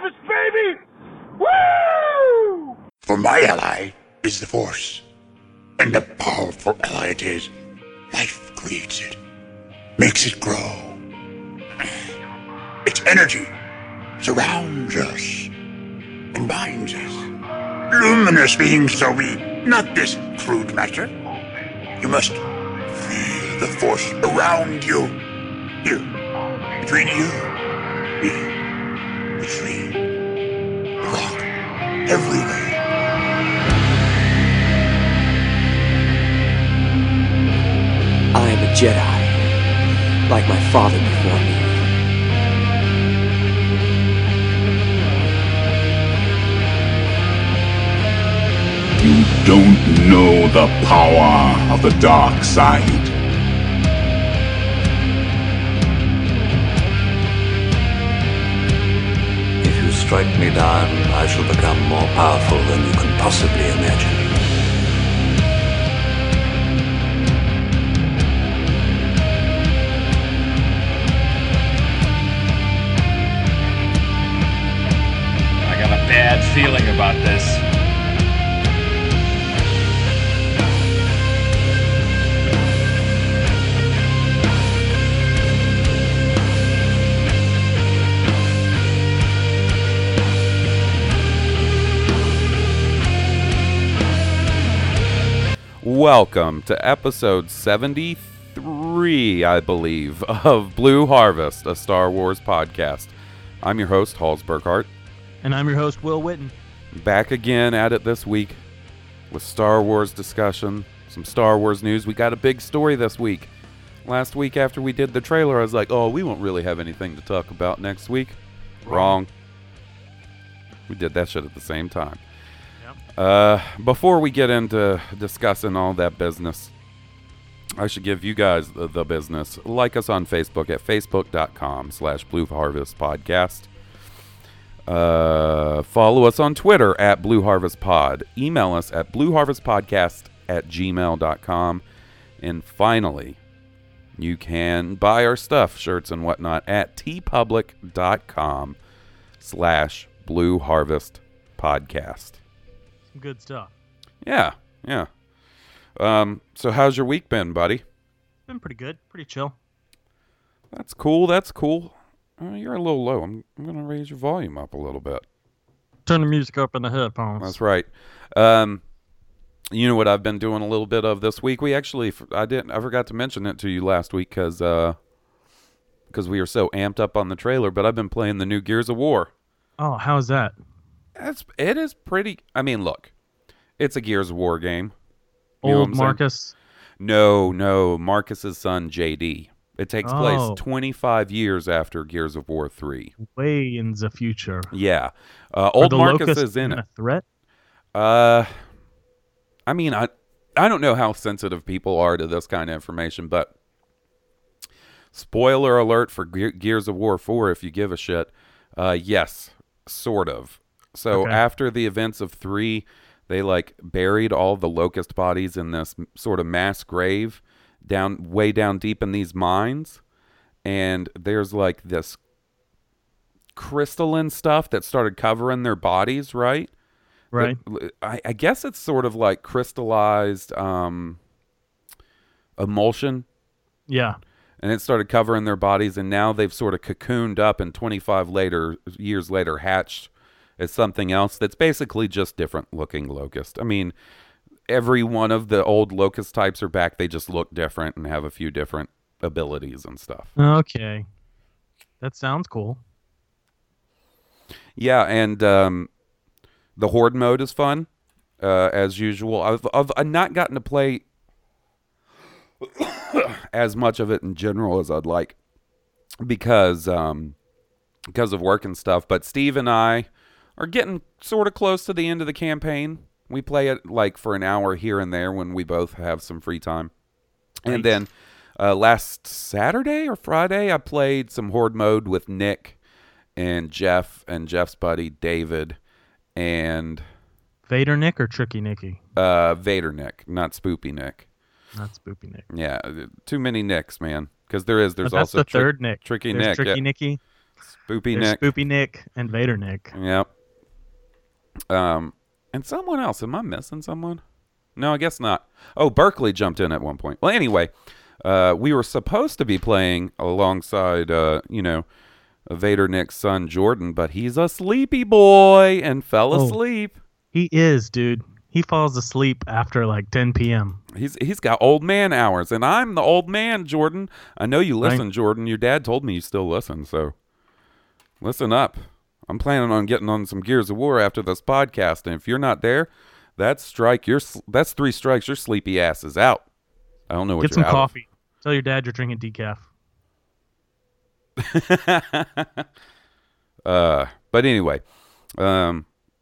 Harvest, baby! Woo! For my ally is the Force. And a powerful ally it is. Life creates it. Makes it grow. Its energy surrounds us and binds us. Luminous beings so we, not this crude matter. You must feel the Force around you. Here, between you, me, the tree, the rock, everywhere. I am a Jedi, like my father before me. You don't know the power of the dark side. Strike me down, I shall become more powerful than you can possibly imagine. I got a bad feeling about this. Welcome to episode 73, I believe, of Blue Harvest, a Star Wars podcast. I'm your host, Halls Burkhart. And I'm your host, Will Whitten. Back again at it this week with Star Wars discussion, some Star Wars news. We got a big story this week. Last week after we did the trailer, I was like, oh, we won't really have anything to talk about next week. Wrong. We did that shit at the same time. Before we get into discussing all that business, I should give you guys the business. Like us on Facebook at facebook.com/Blue Harvest Podcast. Follow us on Twitter at Blue Harvest Pod. Email us at blueharvestpodcast@gmail.com. And finally, you can buy our stuff, shirts and whatnot, at tpublic.com/Blue Harvest Podcast. Good stuff. Yeah. So how's your week been, buddy? Been pretty good. Pretty chill. That's cool. You're a little low. I'm going to raise your volume up a little bit. Turn the music up in the headphones. That's right. You know what I've been doing a little bit of this week? I forgot to mention it to you last week because we were so amped up on the trailer, but I've been playing the new Gears of War. Oh, how's that? It is pretty... I mean, look. It's a Gears of War game. Old Marcus? No. Marcus's son, JD. It takes place 25 years after Gears of War 3. Way in the future. Yeah. Old Marcus is in it. A threat? I mean, I don't know how sensitive people are to this kind of information, but spoiler alert for Gears of War 4, if you give a shit. Yes, sort of. So okay. After the events of 3, they buried all the locust bodies in this sort of mass grave way down deep in these mines. And there's this crystalline stuff that started covering their bodies, right? Right. I guess it's sort of crystallized emulsion. Yeah. And it started covering their bodies, and now they've sort of cocooned up and 25 years later hatched. It's something else that's basically just different-looking locust. I mean, every one of the old locust types are back. They just look different and have a few different abilities and stuff. Okay. That sounds cool. Yeah, and the Horde mode is fun, as usual. I've not gotten to play as much of it in general as I'd like because of work and stuff. But Steve and I... are getting sort of close to the end of the campaign. We play it for an hour here and there when we both have some free time. Right. And then last Saturday or Friday, I played some Horde mode with Nick and Jeff and Jeff's buddy David and... Vader Nick or Tricky Nicky? Vader Nick, not Spoopy Nick. Not Spoopy Nick. Yeah, too many Nicks, man. Because there's also the third Nick. Tricky Nick. Tricky Nicky. Spoopy Nick. Spoopy Nick and Vader Nick. Yep. And someone else. Am I missing someone? No, I guess not. Oh, Berkeley jumped in at one point. Well, anyway, we were supposed to be playing alongside, Vader Nick's son, Jordan, but he's a sleepy boy and fell asleep. He is, dude. He falls asleep after like 10 p.m. He's got old man hours, and I'm the old man, Jordan. I know you listen, right? Jordan. Your dad told me you still listen, so listen up. I'm planning on getting on some Gears of War after this podcast, and if you're not there, that's 3 strikes. Your sleepy ass is out. I don't know what. Get some coffee. Tell your dad you're drinking decaf. But anyway,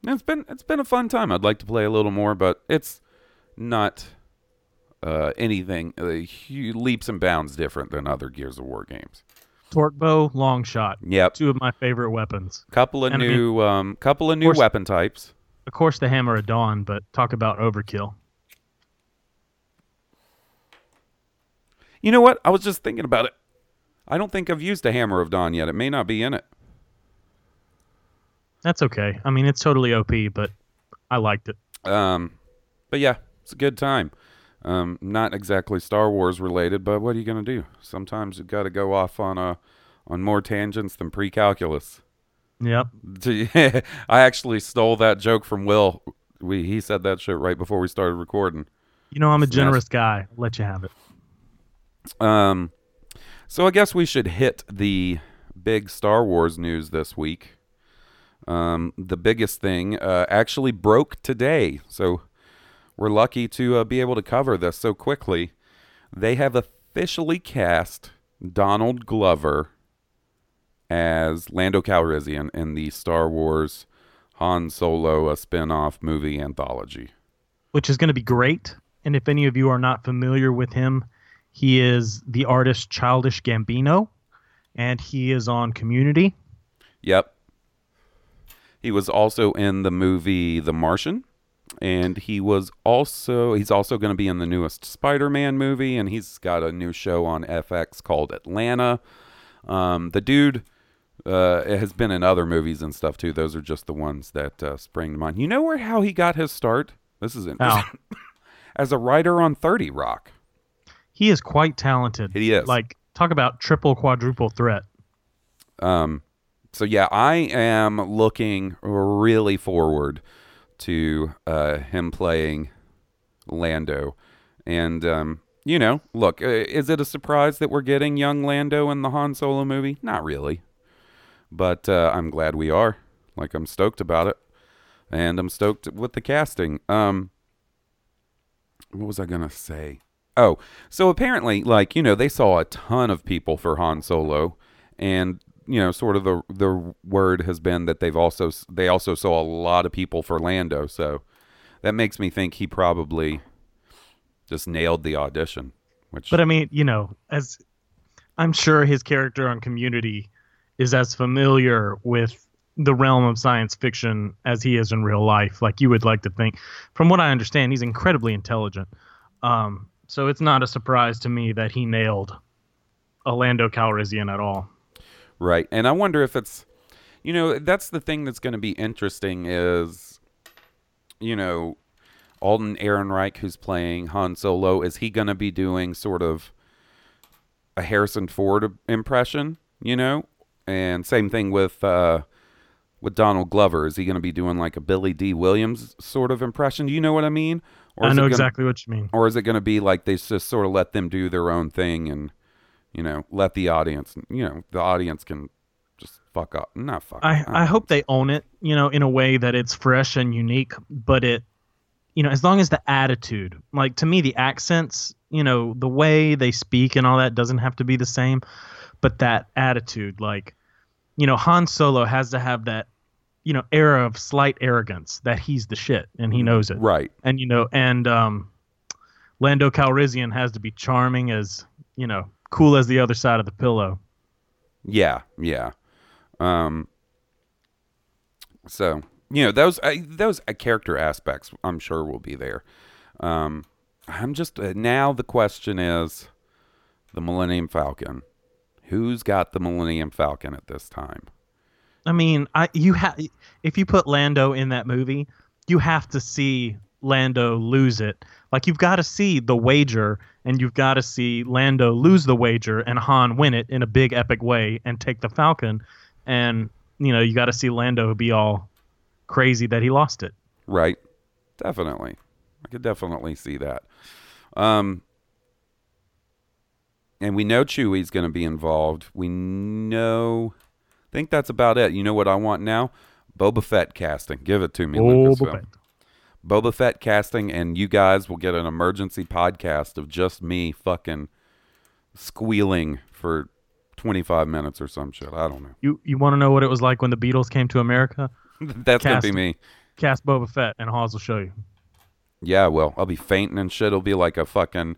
it's been a fun time. I'd like to play a little more, but it's not anything leaps and bounds different than other Gears of War games. Torque bow, long shot. Yep, two of my favorite weapons. Couple of new weapon types. Of course, the Hammer of Dawn, but talk about overkill. You know what? I was just thinking about it. I don't think I've used a Hammer of Dawn yet. It may not be in it. That's okay. I mean, it's totally OP, but I liked it. But yeah, it's a good time. Not exactly Star Wars related, but what are you going to do? Sometimes you've got to go off on more tangents than pre-calculus. Yep. I actually stole that joke from Will. He said that shit right before we started recording. You know, I'm a generous guy. I'll let you have it. So I guess we should hit the big Star Wars news this week. The biggest thing actually broke today, so we're lucky to be able to cover this so quickly. They have officially cast Donald Glover as Lando Calrissian in the Star Wars Han Solo, a spin-off movie anthology. Which is going to be great, and if any of you are not familiar with him, he is the artist Childish Gambino, and he is on Community. Yep. He was also in the movie The Martian, and he's also going to be in the newest Spider-Man movie, and he's got a new show on FX called Atlanta. The dude has been in other movies and stuff, too. Those are just the ones that spring to mind. You know how he got his start? This is interesting. Oh. As a writer on 30 Rock. He is quite talented. He is. Like, talk about triple, quadruple threat. So, yeah, I am looking really forward to him playing Lando. And, look, is it a surprise that we're getting young Lando in the Han Solo movie? Not really. But I'm glad we are. Like, I'm stoked about it. And I'm stoked with the casting. What was I going to say? Oh, so apparently, they saw a ton of people for Han Solo, and sort of the word has been that they also saw a lot of people for Lando. So that makes me think he probably just nailed the audition. But I mean, as I'm sure his character on Community is as familiar with the realm of science fiction as he is in real life. Like you would like to think. From what I understand, he's incredibly intelligent. So it's not a surprise to me that he nailed a Lando Calrissian at all. Right. And I wonder if it's, that's the thing that's going to be interesting is, Alden Ehrenreich, who's playing Han Solo, is he going to be doing sort of a Harrison Ford impression, And same thing with Donald Glover. Is he going to be doing like a Billy D. Williams sort of impression? Do you know what I mean? Or I know exactly what you mean. Or is it going to be like they just sort of let them do their own thing and, let the audience, the audience can just fuck up. Not fuck up. I hope they own it, in a way that it's fresh and unique, but it, as long as the attitude, like to me, the accents, the way they speak and all that doesn't have to be the same, but that attitude, like, Han Solo has to have that, era of slight arrogance that he's the shit and he knows it. Right. And, Lando Calrissian has to be charming as, cool as the other side of the pillow. Yeah. Yeah. So, those character aspects I'm sure will be there. I'm just, now the question is the Millennium Falcon. Who's got the Millennium Falcon at this time? I mean, if you put Lando in that movie, you have to see Lando lose it. Like, you've got to see the wager, and you've got to see Lando lose the wager and Han win it in a big epic way and take the Falcon. And, you know, you got to see Lando be all crazy that he lost it. Right. Definitely. I could definitely see that. And we know Chewie's going to be involved. We know... I think that's about it. You know what I want now? Boba Fett casting. Give it to me, Lucasfilm. Boba Fett casting, and you guys will get an emergency podcast of just me fucking squealing for 25 minutes or some shit. I don't know. You want to know what it was like when the Beatles came to America? That's going to be me. Cast Boba Fett, and Hawes will show you. Yeah, well, I'll be fainting and shit. It'll be like a fucking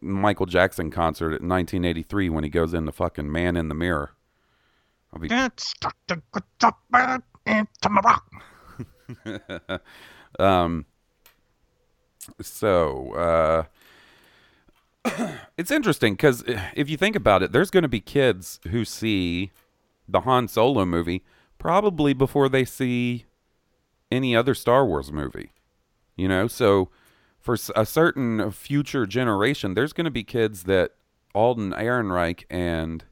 Michael Jackson concert at 1983 when he goes in the fucking Man in the Mirror. I'll be... It's interesting because if you think about it, there's going to be kids who see the Han Solo movie probably before they see any other Star Wars movie, you know? So for a certain future generation, there's going to be kids that Alden Ehrenreich and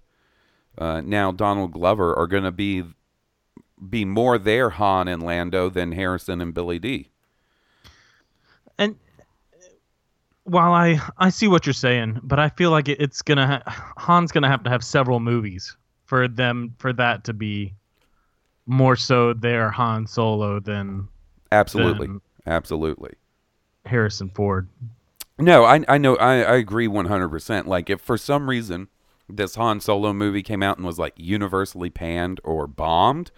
now Donald Glover are going to be more their Han and Lando than Harrison and Billy D. And while I see what you're saying, but I feel like it's going to... Han's going to have several movies for them, for that to be more so their Han Solo than... Absolutely. Absolutely. Harrison Ford. No, I know. I agree 100%. Like, if for some reason this Han Solo movie came out and was like universally panned or bombed,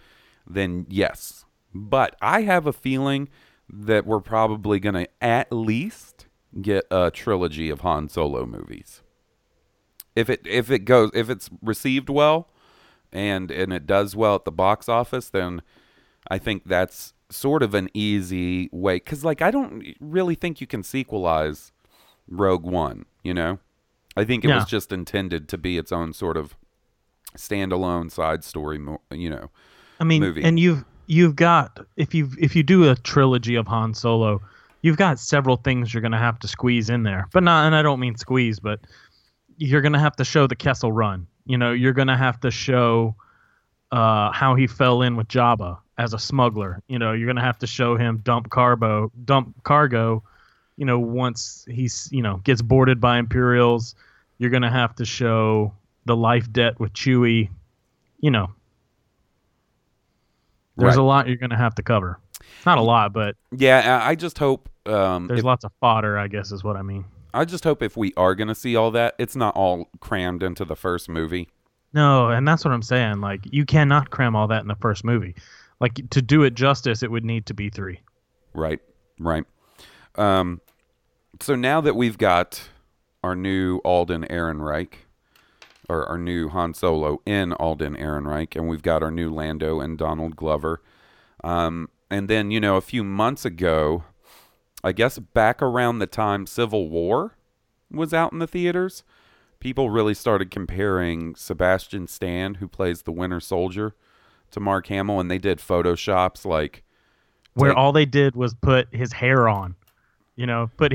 then yes. But I have a feeling that we're probably going to at least get a trilogy of Han Solo movies. If it's received well and it does well at the box office, then I think that's sort of an easy way. 'Cause like, I don't really think you can sequelize Rogue One, you know? I think it was just intended to be its own sort of standalone side story, you know. I mean, movie. And you've got, if you do a trilogy of Han Solo, you've got several things you're going to have to squeeze in there. But not, and I don't mean squeeze, but you're going to have to show the Kessel Run. You know, you're going to have to show how he fell in with Jabba as a smuggler. You know, you're going to have to show him dump cargo. You know, once he's, you know, gets boarded by Imperials, you're going to have to show the life debt with Chewie. You know, there's a lot you're going to have to cover. Not a lot, but... Yeah, I just hope... there's lots of fodder, I guess, is what I mean. I just hope if we are going to see all that, it's not all crammed into the first movie. No, and that's what I'm saying. Like, you cannot cram all that in the first movie. Like, to do it justice, it would need to be three. Right. So now that we've got our new Alden Ehrenreich, or our new Han Solo in Alden Ehrenreich, and we've got our new Lando and Donald Glover, and then, you know, a few months ago, I guess back around the time Civil War was out in the theaters, people really started comparing Sebastian Stan, who plays the Winter Soldier, to Mark Hamill, and they did photoshops like... Where all they did was put his hair on. You know, put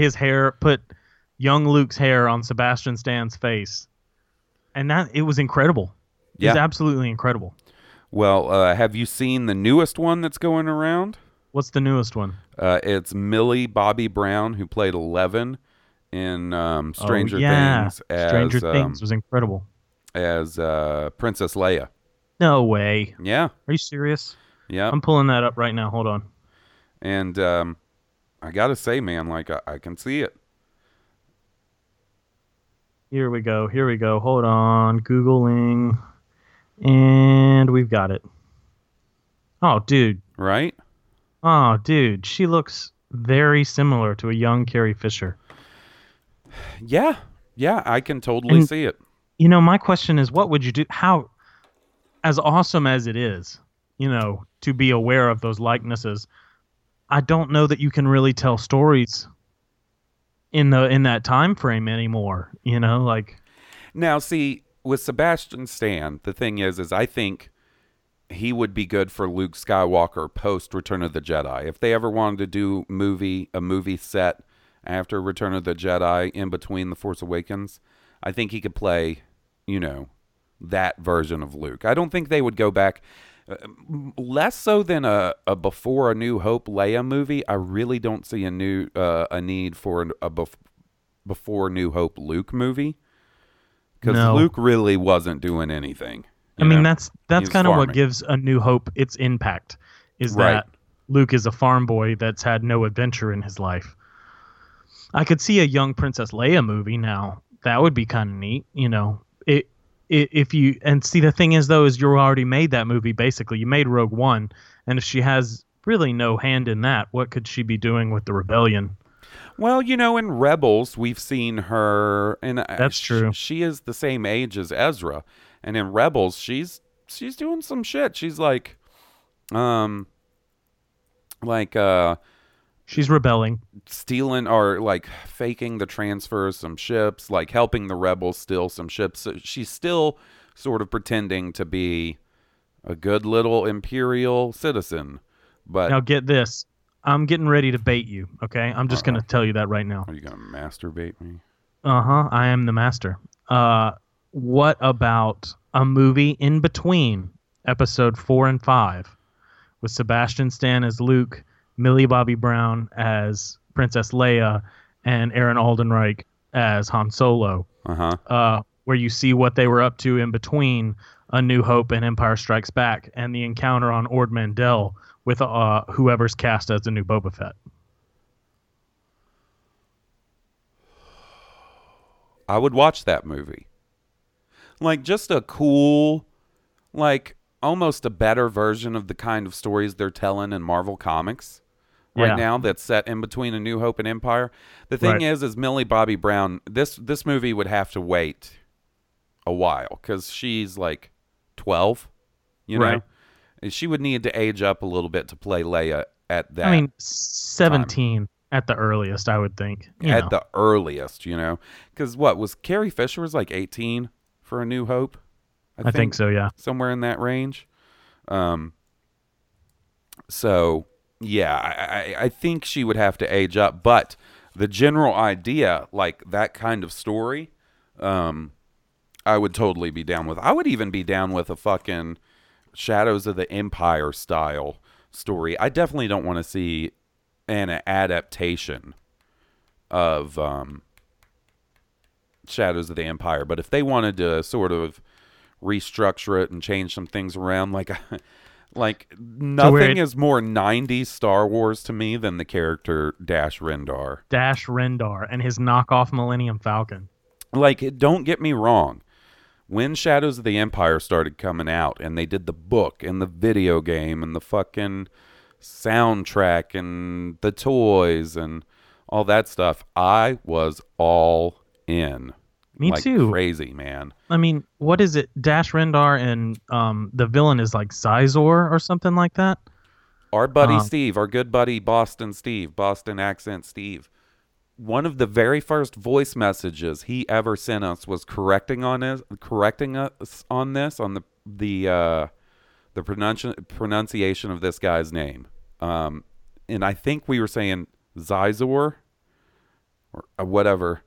young Luke's hair on Sebastian Stan's face. And that, it was incredible. Yeah. It was absolutely incredible. Well, have you seen the newest one that's going around? What's the newest one? It's Millie Bobby Brown, who played Eleven in Stranger Things. Stranger Things was incredible. As Princess Leia. No way. Yeah. Are you serious? Yeah. I'm pulling that up right now. Hold on. And... I gotta say, man, like, I can see it. Here we go. Hold on. Googling. And we've got it. Oh, dude. Right? Oh, dude. She looks very similar to a young Carrie Fisher. Yeah. Yeah, I can totally see it. You know, my question is, what would you do? How, as awesome as it is, you know, to be aware of those likenesses, I don't know that you can really tell stories in that time frame anymore, you know, like. Now, see, with Sebastian Stan, the thing is I think he would be good for Luke Skywalker post Return of the Jedi. If they ever wanted to do a movie set after Return of the Jedi in between The Force Awakens, I think he could play, that version of Luke. I don't think they would go back, less so than a before A New Hope Leia movie. I really don't see a need for a before New Hope Luke movie, because Luke really wasn't doing anything. That's kind of what gives A New Hope its impact, is that Luke is a farm boy that's had no adventure in his life. I could see a young Princess Leia movie now. That would be kind of neat, the thing is, though, is you already made that movie, basically. You made Rogue One, and if she has really no hand in that, what could she be doing with the rebellion? Well, in Rebels, we've seen her, and that's true. She is the same age as Ezra, and in Rebels, she's doing some shit. She's she's rebelling, stealing or faking the transfer of some ships, helping the rebels steal some ships. So she's still sort of pretending to be a good little imperial citizen. But now get this, I'm getting ready to bait you. Okay, I'm just going to tell you that right now. Are you going to masturbate me? I am the master. What about a movie in between episode 4 and 5 with Sebastian Stan as Luke, Millie Bobby Brown as Princess Leia, and Aaron Aldenreich as Han Solo, where you see what they were up to in between A New Hope and Empire Strikes Back, and the encounter on Ord Mandel with whoever's cast as the new Boba Fett. I would watch that movie. Just a cool, almost a better version of the kind of stories they're telling in Marvel Comics right now, that's set in between A New Hope and Empire. The thing is Millie Bobby Brown, this movie would have to wait a while, because she's 12, and she would need to age up a little bit to play Leia at that. 17 time. At the earliest, I would think. The earliest, because what was Carrie Fisher was 18 for A New Hope. I think so, yeah. Somewhere in that range. I think she would have to age up. But the general idea, that kind of story, I would totally be down with. I would even be down with a fucking Shadows of the Empire style story. I definitely don't want to see an adaptation of Shadows of the Empire. But if they wanted to sort of restructure it and change some things around, nothing is more 90s Star Wars to me than the character Dash Rendar and his knockoff Millennium Falcon. Don't get me wrong, when Shadows of the Empire started coming out and they did the book and the video game and the fucking soundtrack and the toys and all that stuff, I was all in. Me too. Crazy, man. What is it? Dash Rendar and the villain is Sizor or something like that. Our buddy Steve, our good buddy Boston accent Steve. One of the very first voice messages he ever sent us was correcting us on the pronunciation of this guy's name. And I think we were saying Sizor or whatever.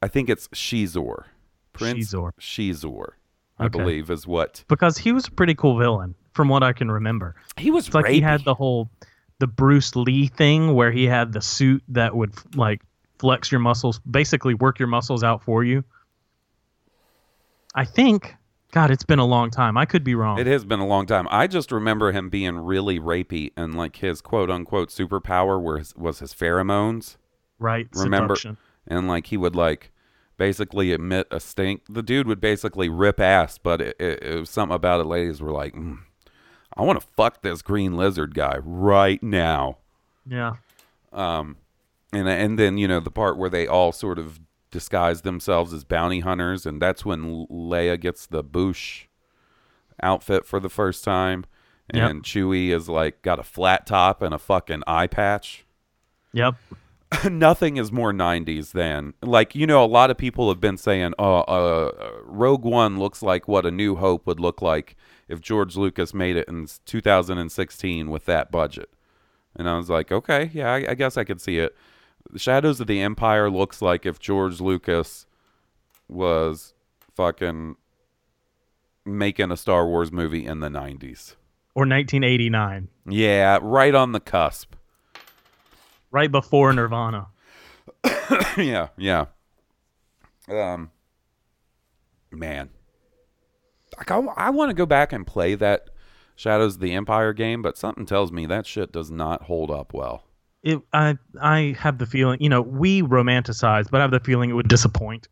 I think it's Shizor. Prince Shizor, I believe, is what... Because he was a pretty cool villain, from what I can remember. He was rapey. He had the whole... The Bruce Lee thing, where he had the suit that would, flex your muscles, basically work your muscles out for you. I think... God, it's been a long time. I could be wrong. It has been a long time. I just remember him being really rapey, and, his quote-unquote superpower was his pheromones. Right, remember? Seduction. And he would basically emit a stink. The dude would basically rip ass, but it was something about it. Ladies were like, I want to fuck this green lizard guy right now. Yeah. And then, the part where they all sort of disguise themselves as bounty hunters. And that's when Leia gets the Boosh outfit for the first time. And Chewie is got a flat top and a fucking eye patch. Yep. nothing is more 90s than, like, you know, a lot of people have been saying, Rogue One looks like what A New Hope would look like if George Lucas made it in 2016 with that budget. And I was like, okay, yeah, I guess I could see it. Shadows of the Empire looks like if George Lucas was fucking making a Star Wars movie in the 90s. Or 1989. Yeah, right on the cusp. Right before Nirvana. Yeah, yeah. Man. Like, I want to go back and play that Shadows of the Empire game, but something tells me that shit does not hold up well. I have the feeling, you know, we romanticize, but I have the feeling it would disappoint.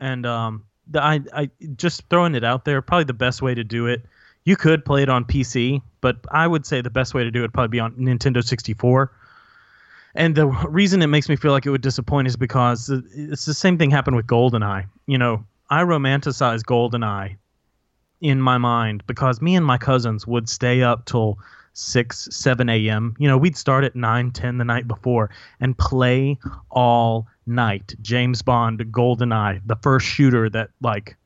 And I just throwing it out there, probably the best way to do it, you could play it on PC, but I would say the best way to do it would probably be on Nintendo 64. And the reason it makes me feel like it would disappoint is because it's the same thing happened with Goldeneye. You know, I romanticize Goldeneye in my mind because me and my cousins would stay up till 6, 7 a.m. You know, we'd start at 9, 10 the night before and play all night. James Bond, Goldeneye, the first shooter that, like,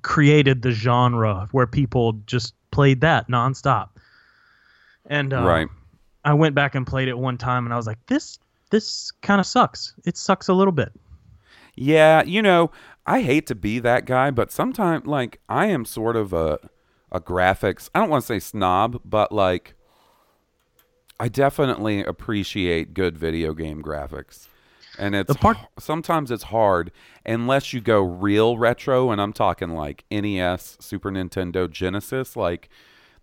created the genre where people just played that nonstop. And right. I went back and played it one time and I was like, this kind of sucks. It sucks a little bit. Yeah, you know, I hate to be that guy, but sometimes, like, I am sort of a graphics, I don't want to say snob, but, like, I definitely appreciate good video game graphics. And it's sometimes it's hard unless you go real retro, and I'm talking like NES, Super Nintendo, Genesis, like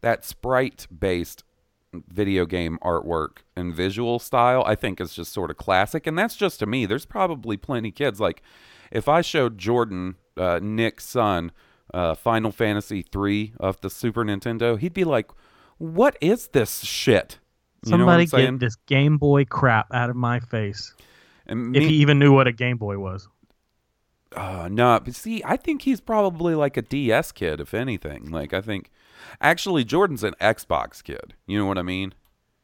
that sprite-based video game artwork and visual style I think is just sort of classic, and that's just to me. There's probably plenty of kids. Like, if I showed Jordan, Nick's son, Final Fantasy 3 of the Super Nintendo, he'd be like, what is this shit? Somebody get this Game Boy crap out of my face. And if he even knew what a Game Boy was. No, but see, I think he's probably like a DS kid, if anything. Like, I think, actually, Jordan's an Xbox kid. You know what I mean?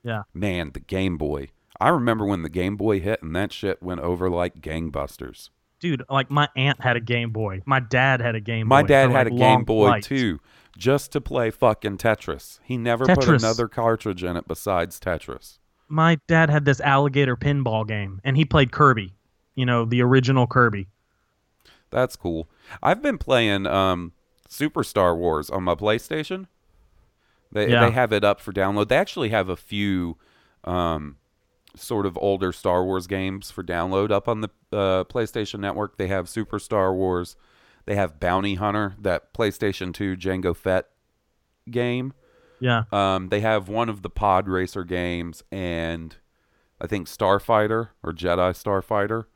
Yeah. Man, the Game Boy. I remember when the Game Boy hit and that shit went over like gangbusters. Dude, like, my aunt had a Game Boy. My dad had a Game Boy. My dad had a Game Boy, too, just to play fucking Tetris. He never put another cartridge in it besides Tetris. My dad had this alligator pinball game, and he played Kirby, you know, the original Kirby. That's cool. I've been playing Super Star Wars on my PlayStation. They have it up for download. They actually have a few sort of older Star Wars games for download up on the PlayStation Network. They have Super Star Wars. They have Bounty Hunter, that PlayStation 2 Jango Fett game. Yeah. They have one of the pod racer games and I think Starfighter or Jedi Starfighter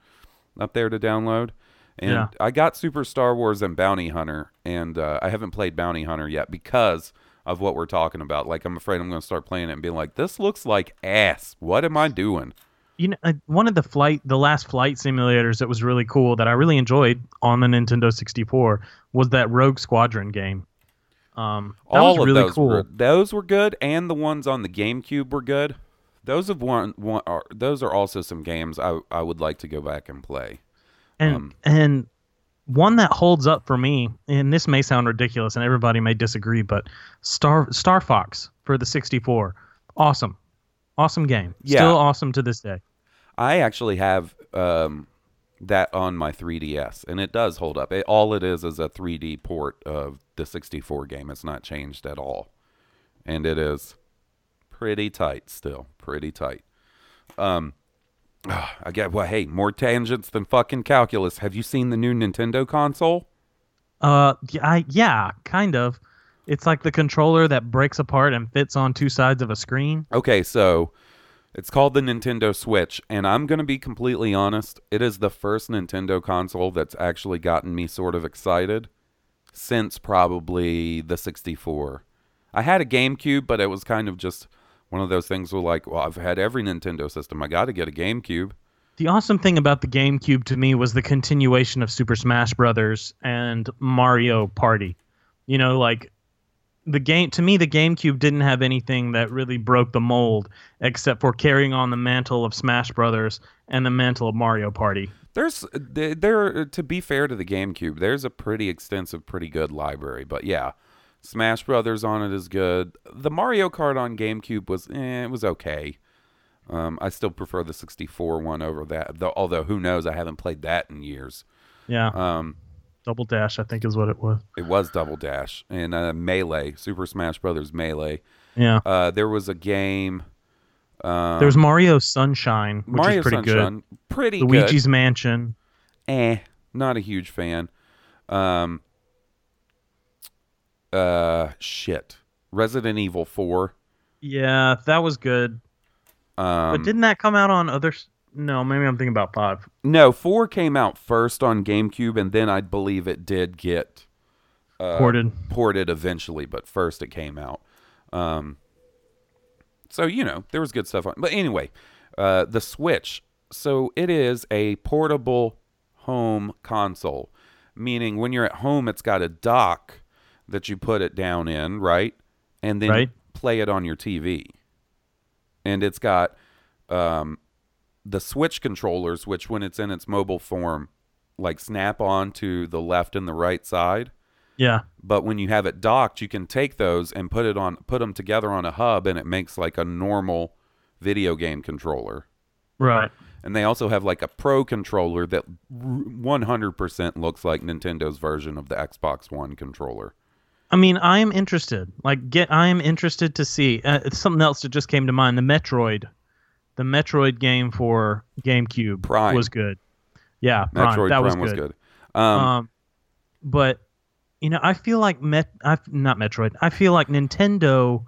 up there to download. And yeah. I got Super Star Wars and Bounty Hunter, and I haven't played Bounty Hunter yet because of what we're talking about. Like, I'm afraid I'm going to start playing it and be like, this looks like ass. What am I doing? You know, one of the last flight simulators that was really cool that I really enjoyed on the Nintendo 64 was that Rogue Squadron game. All of really those cool. Those were good, and the ones on the GameCube were good. Those are also some games I would like to go back and play. And one that holds up for me, and this may sound ridiculous, and everybody may disagree, but Star Fox for the 64, awesome game, yeah. Still awesome to this day. I actually have that on my 3DS, and it does hold up. All it is a 3D port of the 64 game. It's not changed at all, and it is pretty tight still. Pretty tight. I get, well, hey, more tangents than fucking calculus. Have you seen the new Nintendo console? Yeah, kind of. It's like the controller that breaks apart and fits on two sides of a screen. Okay, so it's called the Nintendo Switch, and I'm going to be completely honest. It is the first Nintendo console that's actually gotten me sort of excited since probably the 64. I had a GameCube, but it was kind of just one of those things where, like, well, I've had every Nintendo system. I got to get a GameCube. The awesome thing about the GameCube to me was the continuation of Super Smash Brothers and Mario Party. You know, like, To me, the GameCube didn't have anything that really broke the mold except for carrying on the mantle of Smash Brothers and the mantle of Mario Party. To be fair to the GameCube, there's a pretty extensive, pretty good library. But yeah, Smash Brothers on it is good. The Mario Kart on GameCube was okay. I still prefer the 64 one over that, though, although who knows? I haven't played that in years. Yeah. Double Dash, I think, is what it was. It was Double Dash and Melee, Super Smash Brothers Melee. Yeah. There was a game. There's Mario Sunshine, which Mario is pretty Sunshine, good. Pretty Luigi's good. Luigi's Mansion. Not a huge fan. Resident Evil 4. Yeah, that was good. But didn't that come out on other... No, maybe I'm thinking about 5. No, 4 came out first on GameCube, and then I believe it did get ported eventually, but first it came out. So, you know, there was good stuff on. But anyway, the Switch. So it is a portable home console, meaning when you're at home, it's got a dock that you put it down in, right? And then play it on your TV. And it's got... the Switch controllers, which when it's in its mobile form, like snap on to the left and the right side. Yeah. But when you have it docked, you can take those and put them together on a hub, and it makes like a normal video game controller. Right. And they also have like a pro controller that 100% looks like Nintendo's version of the Xbox One controller. I mean, I am interested. I am interested to see. It's something else that just came to mind. The Metroid game for GameCube Prime was good. Yeah, Metroid Prime was good. But you know, I feel like not Metroid. I feel like Nintendo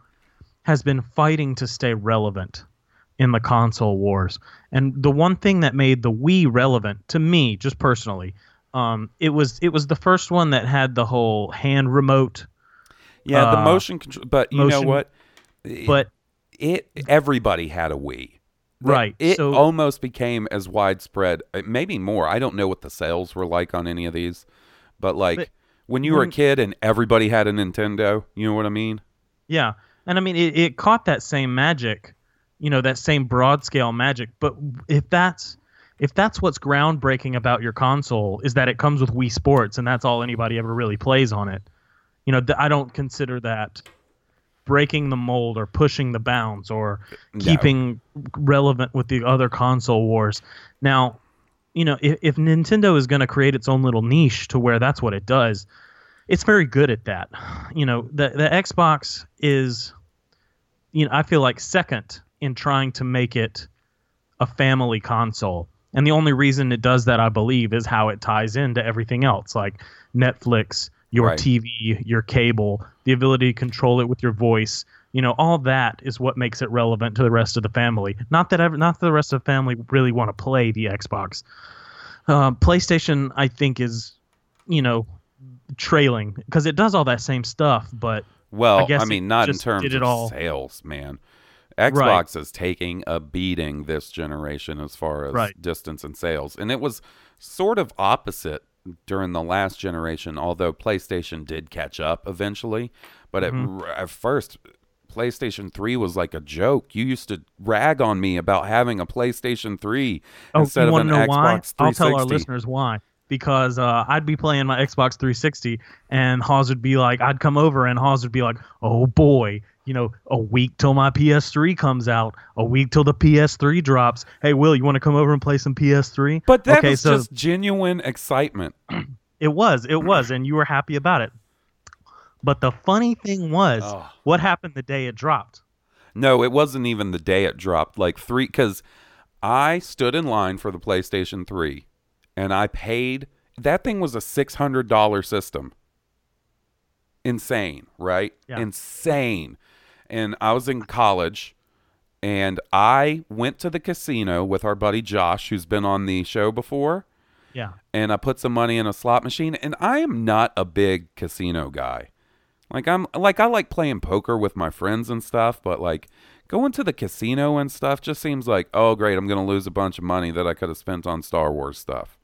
has been fighting to stay relevant in the console wars. And the one thing that made the Wii relevant to me, just personally, it was the first one that had the whole hand remote. Yeah, the motion control. But you know what? But everybody had a Wii. Right. It almost became as widespread, maybe more. I don't know what the sales were like on any of these, but when you were a kid and everybody had a Nintendo, you know what I mean? Yeah. And I mean, it caught that same magic, you know, that same broad scale magic. But if that's what's groundbreaking about your console is that it comes with Wii Sports and that's all anybody ever really plays on it. You know, I don't consider that breaking the mold or pushing the bounds or keeping relevant with the other console wars. Now, you know, if Nintendo is going to create its own little niche to where that's what it does, it's very good at that. You know, the Xbox is, you know, I feel like second in trying to make it a family console. And the only reason it does that, I believe, is how it ties into everything else, like Netflix, your TV, your cable, the ability to control it with your voice, you know, all that is what makes it relevant to the rest of the family. Not that the rest of the family really want to play the Xbox. PlayStation, I think, is, you know, trailing because it does all that same stuff, but not in terms of sales, man. Xbox is taking a beating this generation as far as distance and sales, and it was sort of opposite during the last generation, although PlayStation did catch up eventually. But at first, PlayStation 3 was like a joke. You used to rag on me about having a PlayStation 3 instead of an Xbox 360. I'll tell our listeners why. Because I'd be playing my Xbox 360, and Hawes would be like, I'd come over, and Hawes would be like, oh boy, you know, a week till my PS3 comes out, a week till the PS3 drops. Hey, Will, you want to come over and play some PS3? But that was just genuine excitement. It was, and you were happy about it. But the funny thing was, what happened the day it dropped? No, it wasn't even the day it dropped. Because I stood in line for the PlayStation 3, and I paid. That thing was a $600 system. Insane, right? Yeah. Insane. And I was in college, and I went to the casino with our buddy Josh, who's been on the show before. Yeah. And I put some money in a slot machine, and I am not a big casino guy. I like playing poker with my friends and stuff, but like going to the casino and stuff just seems like, oh great, I'm gonna lose a bunch of money that I could have spent on Star Wars stuff.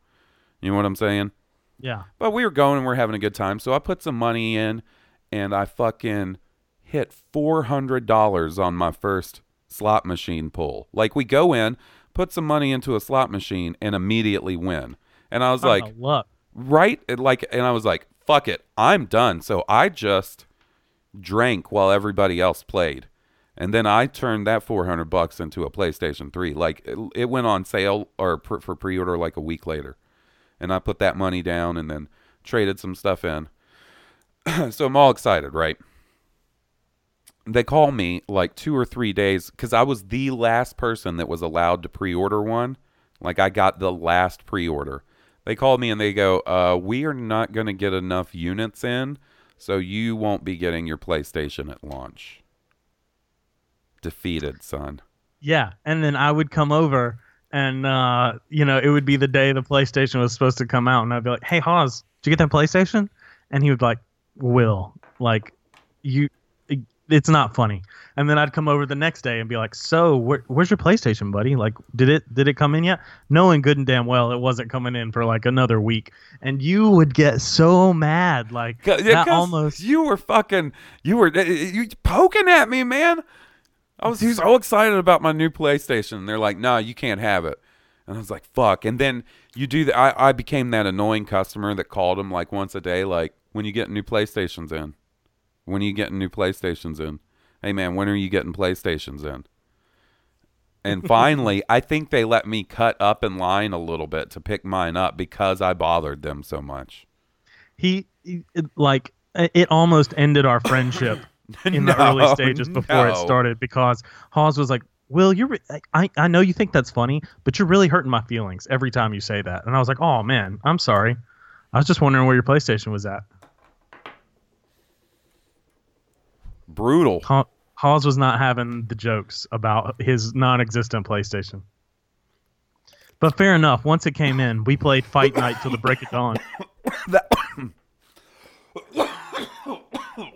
You know what I'm saying? Yeah. But we were going and we're having a good time, so I put some money in, and I fucking hit $400 on my first slot machine pull. Like, we go in, put some money into a slot machine, and immediately win. And I was like, right? And I was like, fuck it, I'm done. So I just drank while everybody else played. And then I turned that $400 into a PlayStation 3. Like, it went on sale or for pre-order like a week later. And I put that money down and then traded some stuff in. So I'm all excited, right? They call me like 2 or 3 days because I was the last person that was allowed to pre-order one. Like, I got the last pre-order. They called me and they go, we are not going to get enough units in, so you won't be getting your PlayStation at launch. Defeated, son. Yeah, and then I would come over and, you know, it would be the day the PlayStation was supposed to come out, and I'd be like, hey, Hawes, did you get that PlayStation? And he would be like, Will, like, you... it's not funny. And then I'd come over the next day and be like, so where's your PlayStation, buddy? Like, did it come in yet? Knowing good and damn well it wasn't coming in for like another week. And you would get so mad. Like, yeah, almost. You were poking at me, man. I was so excited about my new PlayStation. And they're like, nah, you can't have it. And I was like, fuck. And then you do that. I became that annoying customer that called them like once a day. Like, when you get new PlayStations in. When are you getting new PlayStations in? Hey, man, when are you getting PlayStations in? And finally, I think they let me cut up in line a little bit to pick mine up because I bothered them so much. It almost ended our friendship in the early stages before it started because Hawes was like, Will, I know you think that's funny, but you're really hurting my feelings every time you say that. And I was like, oh, man, I'm sorry. I was just wondering where your PlayStation was at. Brutal. Hawes was not having the jokes about his non-existent PlayStation. But fair enough. Once it came in, we played Fight Night till the break of dawn.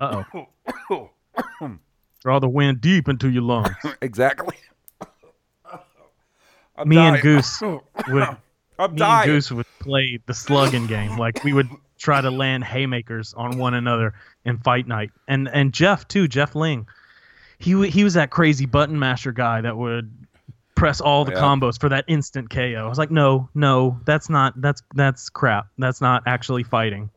Uh-oh. Draw the wind deep into your lungs. Exactly. Me and Goose would play the slugging game. Like, we would try to land haymakers on one another in Fight Night. And Jeff, too. Jeff Ling. He was that crazy button masher guy that would press all the combos for that instant KO. I was like, no, that's crap. That's not actually fighting.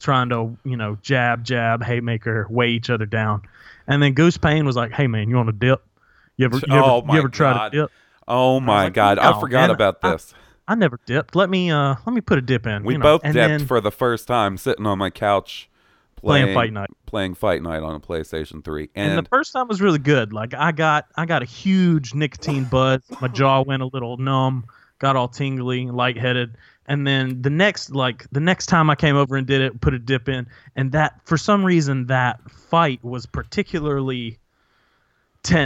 Trying to, you know, jab, haymaker, weigh each other down. And then Goose Payne was like, hey, man, you want to dip? You ever try to dip? Oh, my God. I forgot about this. I never dipped. Let me put a dip in. We both dipped for the first time, sitting on my couch, playing Fight Night on a PlayStation 3. And the first time was really good. Like, I got a huge nicotine buzz. My jaw went a little numb, got all tingly, lightheaded. And then the next time I came over and did it, put a dip in, and that for some reason that fight was particularly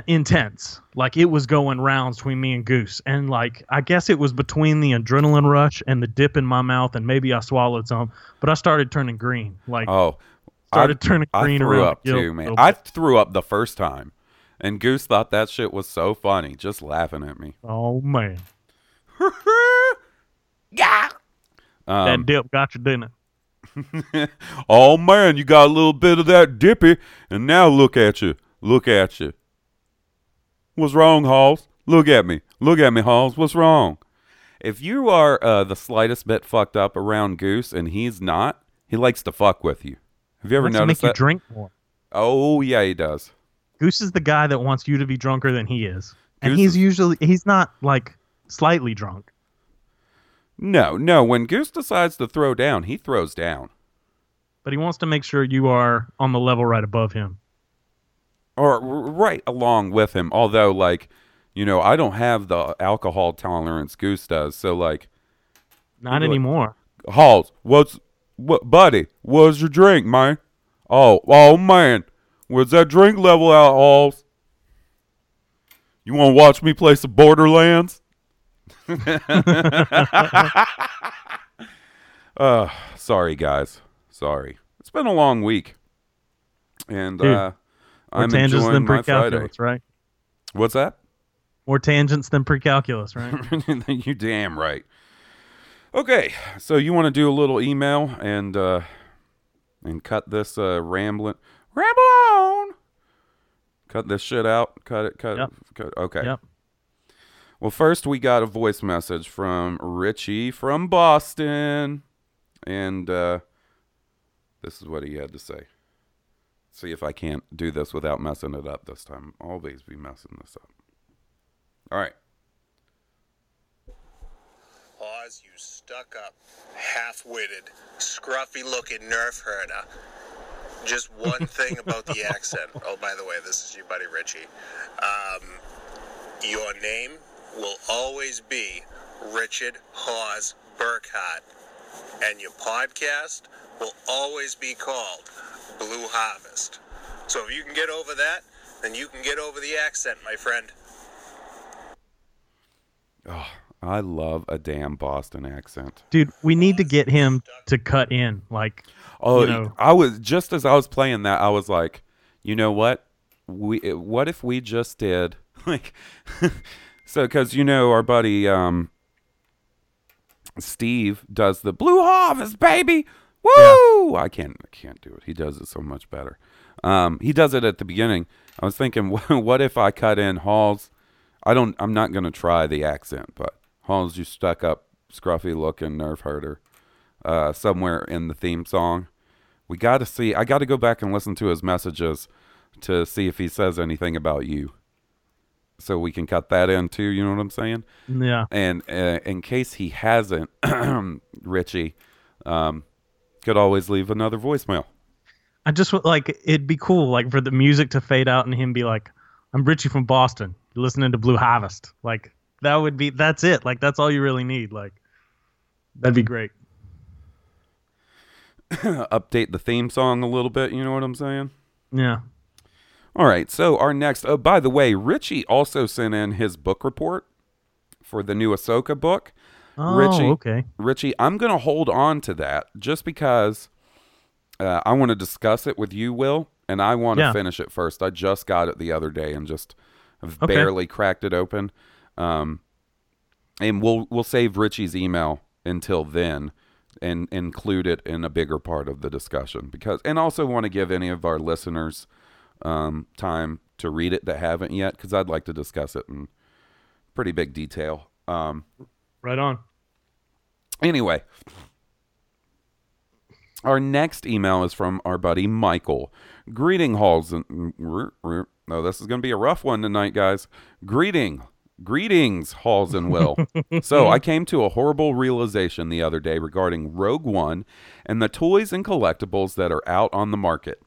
intense. Like, it was going rounds between me and Goose, and like, I guess it was between the adrenaline rush and the dip in my mouth, and maybe I swallowed some, but I started turning green. Like, I threw up too, man. I threw up the first time, and Goose thought that shit was so funny, just laughing at me. Oh, man. Yeah. That dip got you, didn't it? Oh, man, you got a little bit of that dippy, and now look at you. What's wrong, Halls? Look at me, Halls. What's wrong? If you are the slightest bit fucked up around Goose and he's not, he likes to fuck with you. Have you ever noticed that? He likes to make you drink more. Oh, yeah, he does. Goose is the guy that wants you to be drunker than he is. And he's not, like, slightly drunk. No. When Goose decides to throw down, he throws down. But he wants to make sure you are on the level right above him. Or right along with him, although, like, you know, I don't have the alcohol tolerance Goose does, so, like... Not anymore. Like, Halls, buddy, what's your drink, man? Oh, man, where's that drink level out, Halls? You want to watch me play some Borderlands? Sorry, guys. Sorry. It's been a long week. And, dude. I'm enjoying my Friday. Right? What's that? More tangents than pre-calculus, right? You damn right. Okay, so you want to do a little email and and cut this ramble on. Cut this shit out. Cut it. Okay. Yep. Well, first we got a voice message from Richie from Boston, and this is what he had to say. See if I can't do this without messing it up this time. Always be messing this up. All right. Pause, you stuck-up, half-witted, scruffy-looking nerf herder. Just one thing about the accent. Oh, by the way, this is your buddy Richie. Your name will always be Richard Hawes Burkhart, and your podcast will always be called Blue Harvest. So if you can get over that, then you can get over the accent, my friend. Oh, I love a damn Boston accent. Dude, we need to get him to cut in. Like, oh, you know. I was just as I was playing that, I was like, you know what? What if we just did like so? Because you know our buddy Steve does the Blue Harvest, baby. Woo! Yeah. I can't do it. He does it so much better. He does it at the beginning. I was thinking, what if I cut in Halls? I'm not gonna try the accent, but Halls, you stuck up, scruffy looking nerf herder. Somewhere in the theme song, we got to see. I got to go back and listen to his messages to see if he says anything about you, so we can cut that in too. You know what I'm saying? Yeah. And in case he hasn't, Richie, could always leave another voicemail. I just like it'd be cool, like for the music to fade out and him be like, "I'm Richie from Boston, you're listening to Blue Harvest." Like that would be. That's it. Like that's all you really need. Like that'd be great. Update the theme song a little bit. You know what I'm saying? Yeah. All right. So our next. Oh, by the way, Richie also sent in his book report for the new Ahsoka book. Oh, okay. Richie, I'm going to hold on to that just because I want to discuss it with you, Will, and I want to finish it first. I just got it the other day and just barely cracked it open. And we'll save Richie's email until then and include it in a bigger part of the discussion because, and also want to give any of our listeners time to read it that haven't yet because I'd like to discuss it in pretty big detail. Right on. Anyway, our next email is from our buddy Michael. Greeting Halls. No, this is going to be a rough one tonight, guys. Greetings, Halls and Will. So I came to a horrible realization the other day regarding Rogue One and the toys and collectibles that are out on the market.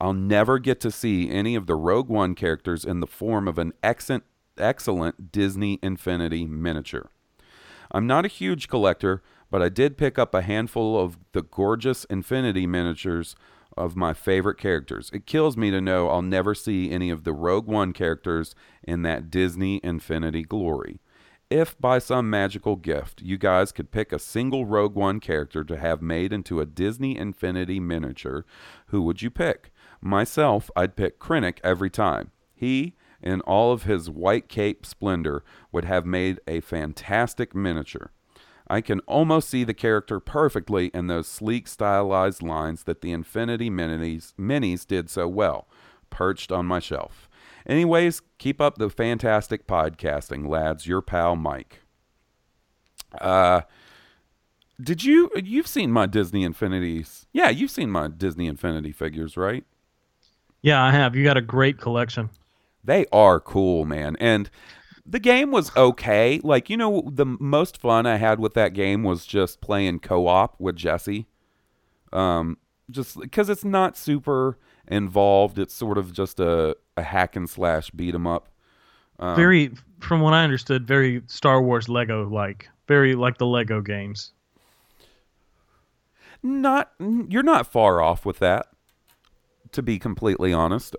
I'll never get to see any of the Rogue One characters in the form of an excellent Disney Infinity miniature. I'm not a huge collector, but I did pick up a handful of the gorgeous Infinity miniatures of my favorite characters. It kills me to know I'll never see any of the Rogue One characters in that Disney Infinity glory. If by some magical gift you guys could pick a single Rogue One character to have made into a Disney Infinity miniature, who would you pick? Myself, I'd pick Krennic every time. He, in all of his white cape splendor, would have made a fantastic miniature. I can almost see the character perfectly in those sleek, stylized lines that the Infinity Minis did so well, perched on my shelf. Anyways, keep up the fantastic podcasting, lads. Your pal, Mike. You've seen my Disney Infinities. Yeah, you've seen my Disney Infinity figures, right? Yeah, I have. You got a great collection. They are cool, man. And the game was okay. Like, you know, the most fun I had with that game was just playing co-op with Jesse. Just because it's not super involved. It's sort of just a hack and slash beat 'em up. Very, from what I understood, very Star Wars Lego-like. Very like the Lego games. You're not far off with that, to be completely honest.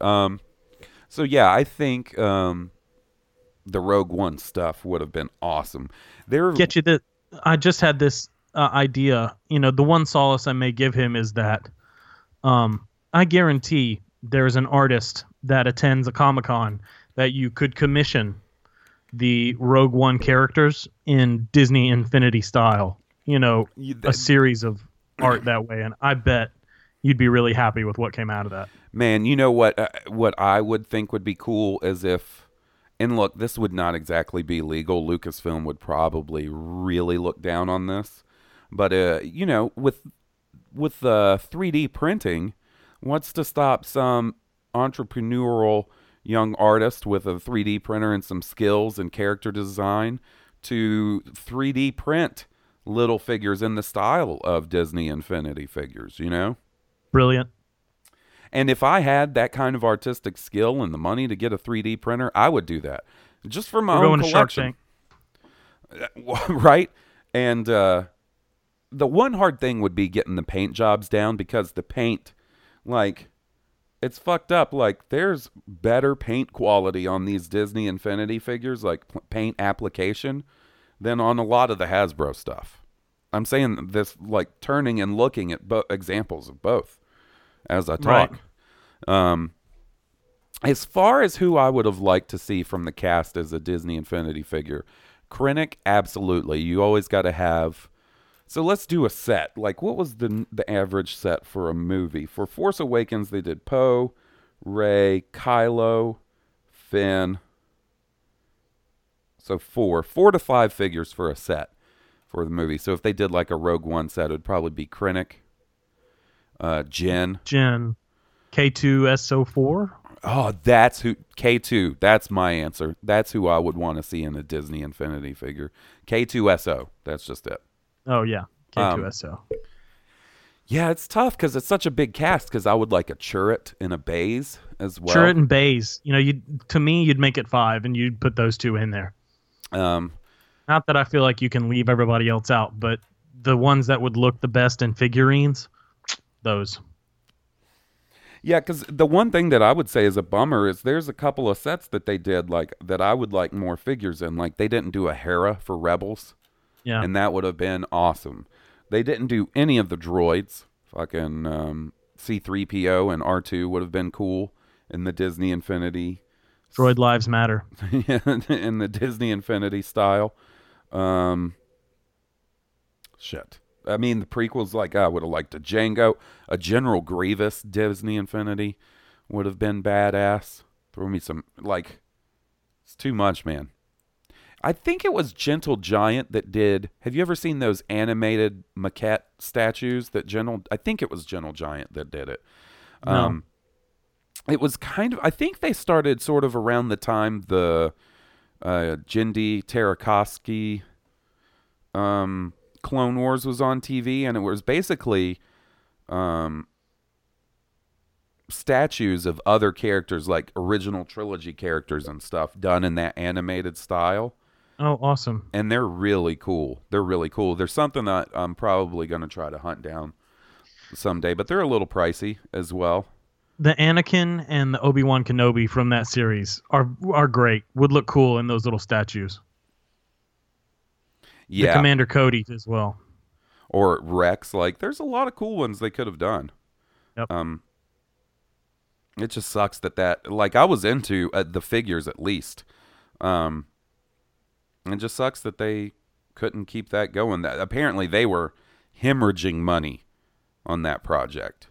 So yeah, I think the Rogue One stuff would have been awesome. I just had this idea. You know, the one solace I may give him is that I guarantee there's an artist that attends a Comic-Con that you could commission the Rogue One characters in Disney Infinity style. You know, a series of art that way, and I bet you'd be really happy with what came out of that. Man, you know what I would think would be cool is if, and look, this would not exactly be legal. Lucasfilm would probably really look down on this. But, you know, with 3D printing, what's to stop some entrepreneurial young artist with a 3D printer and some skills and character design to 3D print little figures in the style of Disney Infinity figures, you know? Brilliant. And if I had that kind of artistic skill and the money to get a 3D printer, I would do that. Just for my own collection. Right? And the one hard thing would be getting the paint jobs down, because the paint, like, it's fucked up. Like, there's better paint quality on these Disney Infinity figures, like paint application, than on a lot of the Hasbro stuff. I'm saying this, like, turning and looking at examples of both as I talk. Right. As far as who I would have liked to see from the cast as a Disney Infinity figure, Krennic, absolutely. You always got to have... So let's do a set. Like, what was the average set for a movie? For Force Awakens, they did Poe, Rey, Kylo, Finn. So four to five figures for a set for the movie. So if they did like a Rogue One set, it would probably be Krennic, Jyn, K2SO4. Oh, that's who, K2. That's my answer. That's who I would want to see in a Disney Infinity figure. K2SO. That's just it. Oh, yeah. K2SO. Yeah, it's tough because it's such a big cast, because I would like a Chirrut and a Baze as well. Chirrut and Baze. You know, you'd make it five, and you'd put those two in there. Not that I feel like you can leave everybody else out, but the ones that would look the best in figurines, those. Yeah, because the one thing that I would say is a bummer is there's a couple of sets that they did like that I would like more figures in. Like, they didn't do a Hera for Rebels. Yeah. And that would have been awesome. They didn't do any of the droids. Fucking C-3PO and R2 would have been cool in the Disney Infinity. Droid lives matter. In the Disney Infinity style. Shit. I mean, the prequels, like, I would have liked a Jango. A General Grievous Disney Infinity would have been badass. Throw me some, like, it's too much, man. I think it was Gentle Giant that did... Have you ever seen those animated maquette statues that I think it was Gentle Giant that did it. No. It was kind of... I think they started sort of around the time the Genndy Tartakovsky Clone Wars was on TV, and it was basically statues of other characters, like original trilogy characters and stuff, done in that animated style. Oh, awesome. And they're really cool. There's something that I'm probably going to try to hunt down someday, but they're a little pricey as well. The Anakin and the Obi-Wan Kenobi from that series are great. Would look cool in those little statues. Yeah. The Commander Cody as well. Or Rex. Like, there's a lot of cool ones they could have done. Yep. It just sucks that like, I was into the figures at least. It just sucks that they couldn't keep that going. That apparently they were hemorrhaging money on that project.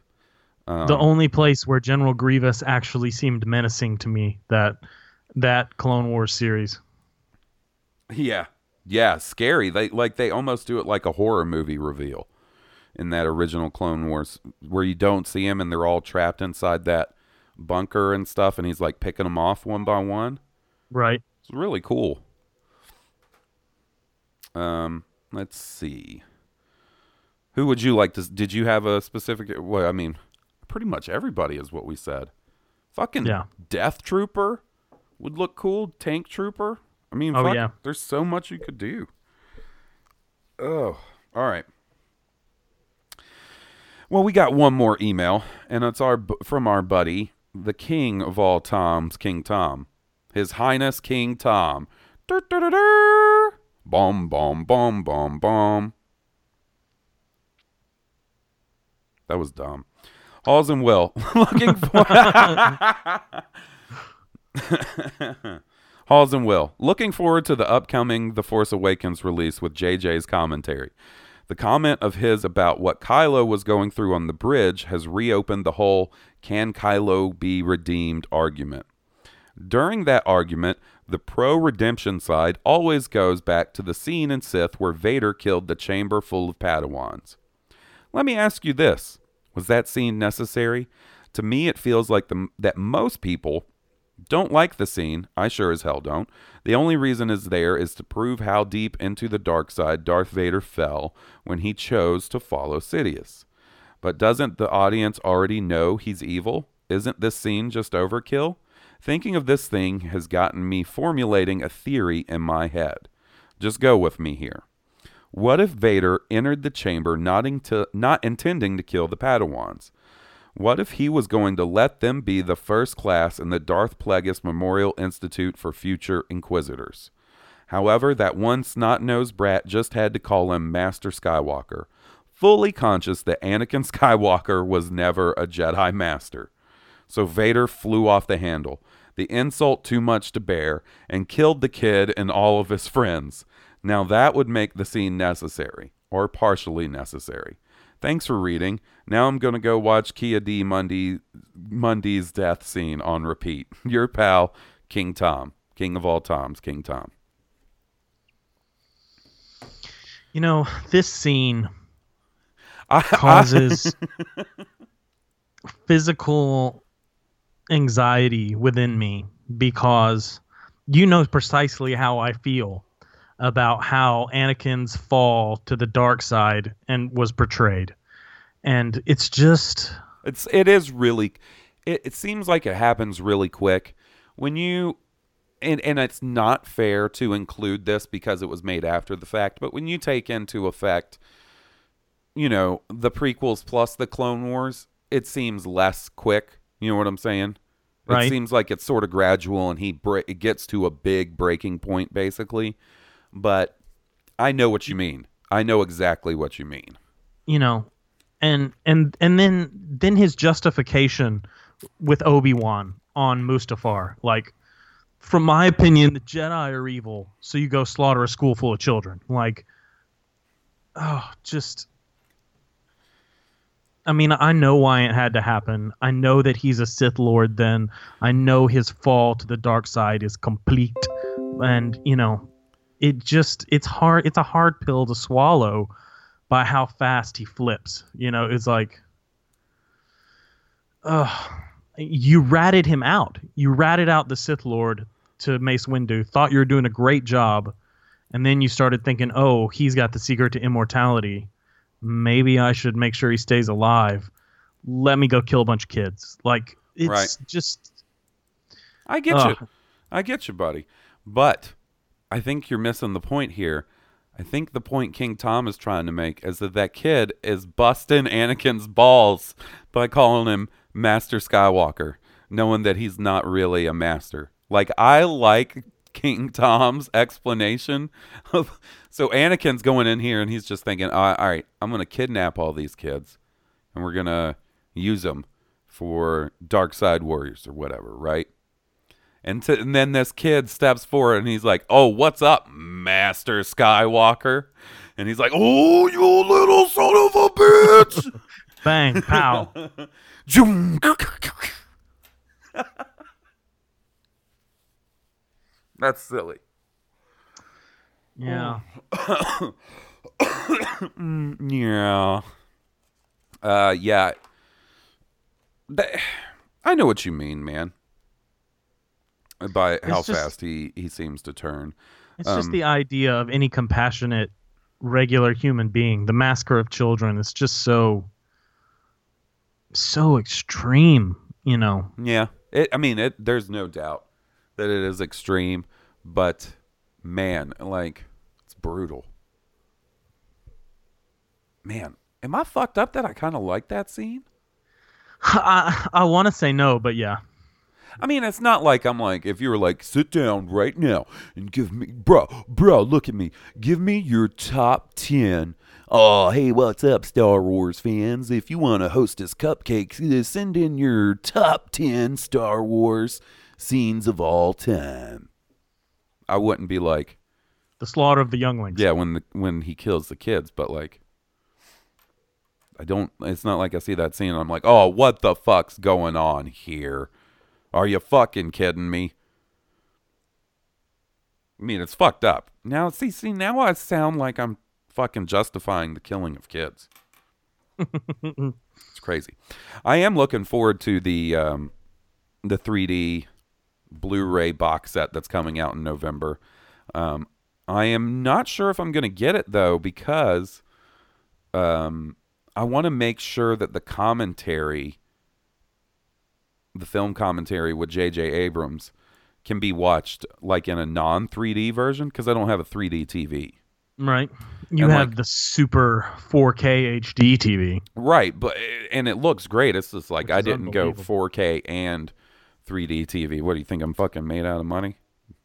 The only place where General Grievous actually seemed menacing to me, that Clone Wars series. Yeah, scary. They almost do it like a horror movie reveal in that original Clone Wars, where you don't see him and they're all trapped inside that bunker and stuff, and he's like picking them off one by one. Right. It's really cool. Let's see. Who would you like to... Did you have a specific... Well, I mean, pretty much everybody is what we said. Fucking yeah. Death Trooper would look cool. Tank Trooper. I mean, there's so much you could do. Oh, all right. Well, we got one more email, and it's from our buddy, the king of all Toms, King Tom. His Highness King Tom. Bom, bom, bom, bom, bom. That was dumb. All's in well. All's in well. Looking forward to the upcoming The Force Awakens release with JJ's commentary. The comment of his about what Kylo was going through on the bridge has reopened the whole "Can Kylo be redeemed?" argument. During that argument, the pro-redemption side always goes back to the scene in Sith where Vader killed the chamber full of Padawans. Let me ask you this. Was that scene necessary? To me, it feels like that most people don't like the scene. I sure as hell don't. The only reason it's there is to prove how deep into the dark side Darth Vader fell when he chose to follow Sidious. But doesn't the audience already know he's evil? Isn't this scene just overkill? Thinking of this thing has gotten me formulating a theory in my head. Just go with me here. What if Vader entered the chamber not intending to kill the Padawans? What if he was going to let them be the first class in the Darth Plagueis Memorial Institute for Future Inquisitors? However, that one snot-nosed brat just had to call him Master Skywalker, fully conscious that Anakin Skywalker was never a Jedi Master. So Vader flew off the handle, the insult too much to bear, and killed the kid and all of his friends. Now that would make the scene necessary, or partially necessary. Thanks for reading. Now I'm going to go watch Kia D. Mundy's death scene on repeat. Your pal, King Tom. King of all Toms, King Tom. You know, this scene causes physical anxiety within me, because you know precisely how I feel about how Anakin's fall to the dark side and was portrayed. And it's just... It seems like it happens really quick. When you... And it's not fair to include this because it was made after the fact, but when you take into effect, you know, the prequels plus the Clone Wars, it seems less quick. You know what I'm saying? Right. It seems like it's sort of gradual, and it gets to a big breaking point, basically. But I know what you mean. I know exactly what you mean. You know, and then his justification with Obi-Wan on Mustafar, like, from my opinion, the Jedi are evil, so you go slaughter a school full of children. Like, oh, just... I mean, I know why it had to happen. I know that he's a Sith Lord then. I know his fall to the dark side is complete. And, you know, it's hard. It's a hard pill to swallow by how fast he flips. You know, it's like, you ratted him out. You ratted out the Sith Lord to Mace Windu, thought you were doing a great job. And then you started thinking, oh, he's got the secret to immortality. Maybe I should make sure he stays alive. Let me go kill a bunch of kids. Like, it's right. Just... I get you. I get you, buddy. But I think you're missing the point here. I think the point King Tom is trying to make is that kid is busting Anakin's balls by calling him Master Skywalker, knowing that he's not really a master. Like, I like King Tom's explanation of... So Anakin's going in here and he's just thinking, all right, I'm going to kidnap all these kids and we're going to use them for dark side warriors or whatever, right? And then this kid steps forward and he's like, oh, what's up, Master Skywalker? And he's like, oh, you little son of a bitch. Bang, pow. That's silly. Yeah. Yeah. Yeah. I know what you mean, man. By how fast he seems to turn. It's just the idea of any compassionate, regular human being. The massacre of children is just so extreme, you know. Yeah. There's no doubt that it is extreme, but... Man, like, it's brutal. Man, am I fucked up that I kind of like that scene? I want to say no, but yeah. I mean, it's not like I'm like, if you were like, sit down right now and give me, bro, look at me. Give me your top 10. Oh, hey, what's up, Star Wars fans? If you want to host us cupcakes, send in your top 10 Star Wars scenes of all time. I wouldn't be like... The slaughter of the younglings. Yeah, when he kills the kids, but like, I don't, it's not like I see that scene and I'm like, oh, what the fuck's going on here? Are you fucking kidding me? I mean, it's fucked up. Now, see, now I sound like I'm fucking justifying the killing of kids. It's crazy. I am looking forward to the 3D Blu-ray box set that's coming out in November. I am not sure if I'm going to get it, though, because I want to make sure that the commentary, the film commentary with J.J. Abrams, can be watched like in a non-3D version, because I don't have a 3D TV. Right. You have like the super 4K HD TV. Right, but and it looks great. It's just like, I didn't go 4K and 3D TV. What do you think, I'm fucking made out of money?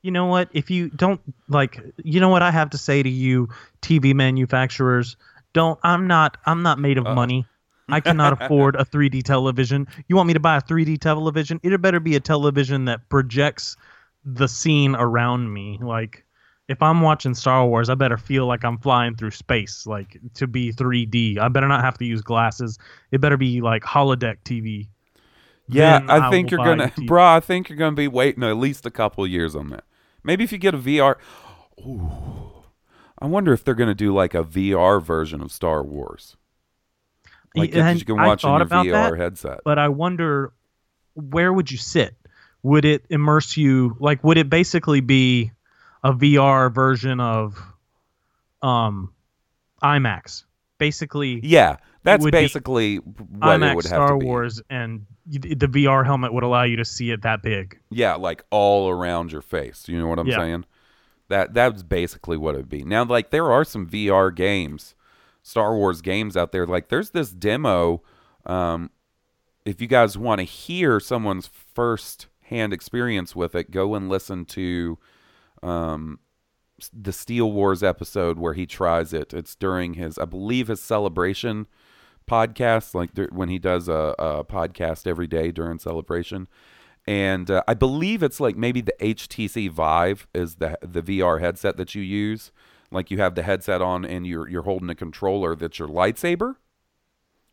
You know what? If you don't, like, you know what I have to say to you, TV manufacturers, I'm not made of money. I cannot afford a 3D television. You want me to buy a 3D television? It better be a television that projects the scene around me. Like, if I'm watching Star Wars, I better feel like I'm flying through space, like, to be 3D. I better not have to use glasses. It better be like holodeck TV. Yeah, I think you're going to, bro, I think you're going to be waiting at least a couple years on that. Maybe if you get a VR. Ooh, I wonder if they're going to do like a VR version of Star Wars. Like, if you can watch on your VR headset. But I wonder, where would you sit? Would it immerse you? Like, would it basically be a VR version of IMAX? Basically, yeah, that's basically what it would have to be. IMAX Star Wars, and the VR helmet would allow you to see it that big. Yeah, like all around your face. You know what I'm saying? That's basically what it'd be. Now, like, there are some VR games, Star Wars games out there. Like, there's this demo. If you guys want to hear someone's first-hand experience with it, go and listen to the Steel Wars episode where he tries it. It's during his, I believe, his Celebration podcast, like when he does a podcast every day during Celebration. And I believe it's like maybe the HTC Vive is the VR headset that you use. Like, you have the headset on and you're holding a controller that's your lightsaber,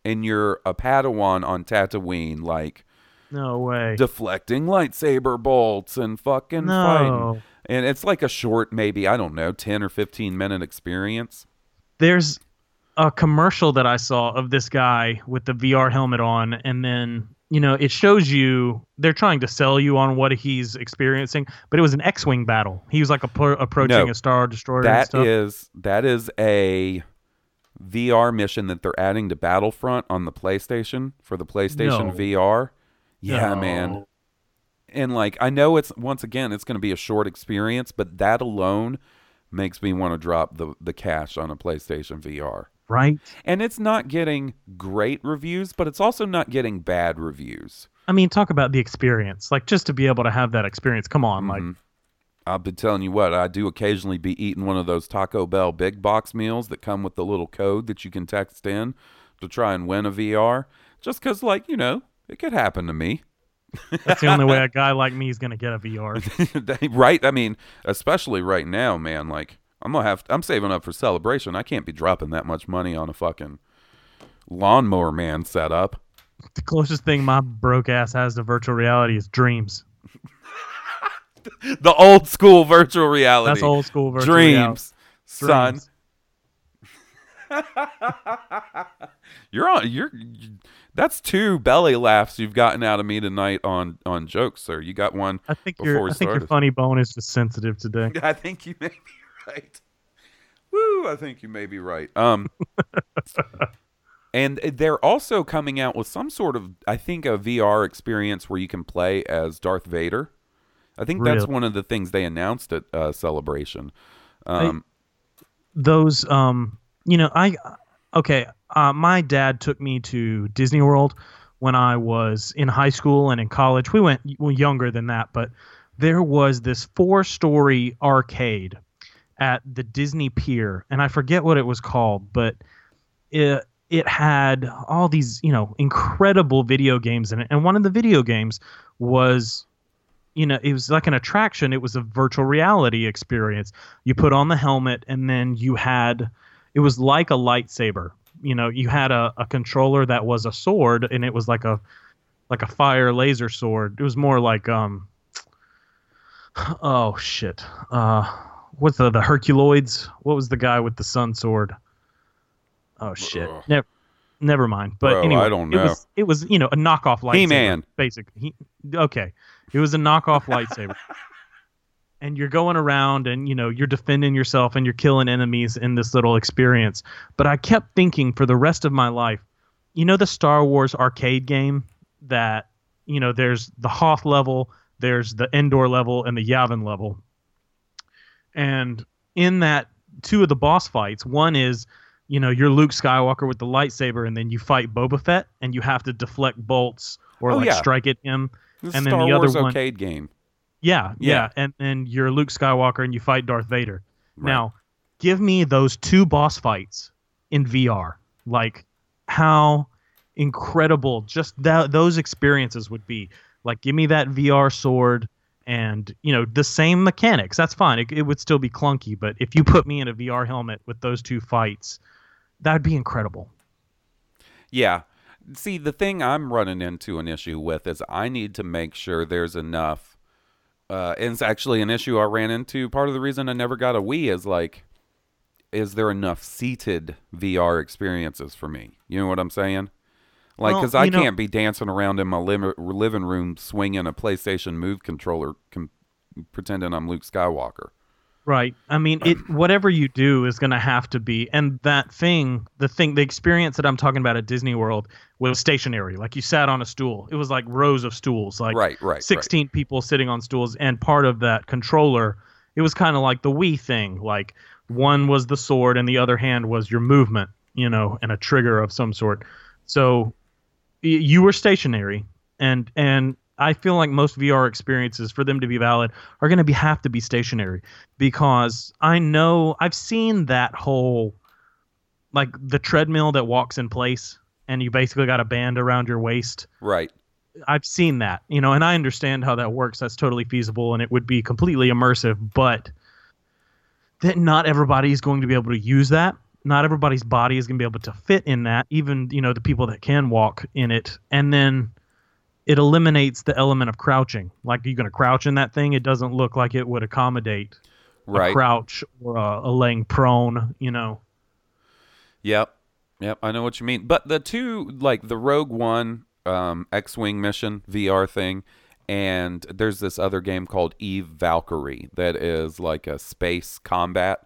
and you're a Padawan on Tatooine, like, no way, deflecting lightsaber bolts and fucking fighting. And it's like a short, maybe, I don't know, 10 or 15 minute experience. There's a commercial that I saw of this guy with the VR helmet on, and then, you know, it shows you, they're trying to sell you on what he's experiencing, but it was an X-Wing battle. He was like approaching a Star Destroyer and stuff. That is a VR mission that they're adding to Battlefront on the PlayStation, for the PlayStation VR. Yeah, man. And, like, I know it's, once again, it's going to be a short experience, but that alone makes me want to drop the cash on a PlayStation VR. Right. And it's not getting great reviews, but it's also not getting bad reviews. I mean, talk about the experience. Like, just to be able to have that experience. Come on, like. I've been telling you what, I do occasionally be eating one of those Taco Bell big box meals that come with the little code that you can text in to try and win a VR. Just because, like, you know, it could happen to me. That's the only way a guy like me is going to get a VR. Right? I mean, especially right now, man, like, I'm saving up for Celebration. I can't be dropping that much money on a fucking Lawnmower Man setup. The closest thing my broke ass has to virtual reality is dreams. The old school virtual reality. That's old school virtual reality. Son. That's two belly laughs you've gotten out of me tonight on jokes, sir. You got one. I think your funny bone is just sensitive today. I think you may be right. Woo! I think you may be right. And they're also coming out with some sort of, I think, a VR experience where you can play as Darth Vader. I think that's one of the things they announced at Celebration. My dad took me to Disney World when I was in high school and in college. We went younger than that, but there was this 4-story arcade at the Disney Pier, and I forget what it was called, but it had all these, you know, incredible video games in it. And one of the video games was, you know, it was like an attraction. It was a virtual reality experience. You put on the helmet, and then you had, it was like a lightsaber. you know, you had a controller that was a sword, and it was like a fire laser sword. It was more like what's the Herculoids? What was the guy with the sun sword? Oh shit. Never mind. But anyway, I don't know. It was you know, a knockoff lightsaber. He-Man. Basically. Okay. It was a knockoff lightsaber. And you're going around and, you know, you're defending yourself and you're killing enemies in this little experience. But I kept thinking for the rest of my life, you know, the Star Wars arcade game that, you know, there's the Hoth level, there's the Endor level, and the Yavin level. And in that, two of the boss fights, one is, you know, you're Luke Skywalker with the lightsaber, and then you fight Boba Fett, and you have to deflect bolts or strike at him. This and then Star the Wars other arcade one, game. Yeah. And then you're Luke Skywalker and you fight Darth Vader. Right. Now, give me those two boss fights in VR. Like, how incredible just those experiences would be. Like, give me that VR sword and, you know, the same mechanics. That's fine. It would still be clunky, but if you put me in a VR helmet with those two fights, that would be incredible. Yeah. See, the thing I'm running into an issue with is I need to make sure there's enough. And it's actually an issue I ran into. Part of the reason I never got a Wii is like, is there enough seated VR experiences for me? You know what I'm saying? Like, because well, I can't be dancing around in my living room swinging a PlayStation Move controller pretending I'm Luke Skywalker. Right. I mean, whatever you do is going to have to be. And that the experience that I'm talking about at Disney World was stationary. Like you sat on a stool. It was like rows of stools, like 16 people sitting on stools. And part of that controller, it was kind of like the Wii thing. Like one was the sword and the other hand was your movement, you know, and a trigger of some sort. So you were stationary and I feel like most VR experiences, for them to be valid, are going to have to be stationary, because I know I've seen that whole, like the treadmill that walks in place and you basically got a band around your waist. Right. I've seen that, you know, and I understand how that works. That's totally feasible and it would be completely immersive, but that not everybody is going to be able to use that. Not everybody's body is going to be able to fit in that, even, you know, the people that can walk in it. And then it eliminates the element of crouching. Like, you're going to crouch in that thing. It doesn't look like it would accommodate a crouch or a laying prone, you know. Yep. I know what you mean. But the two, like the Rogue One X-Wing mission VR thing, and there's this other game called Eve Valkyrie that is like a space combat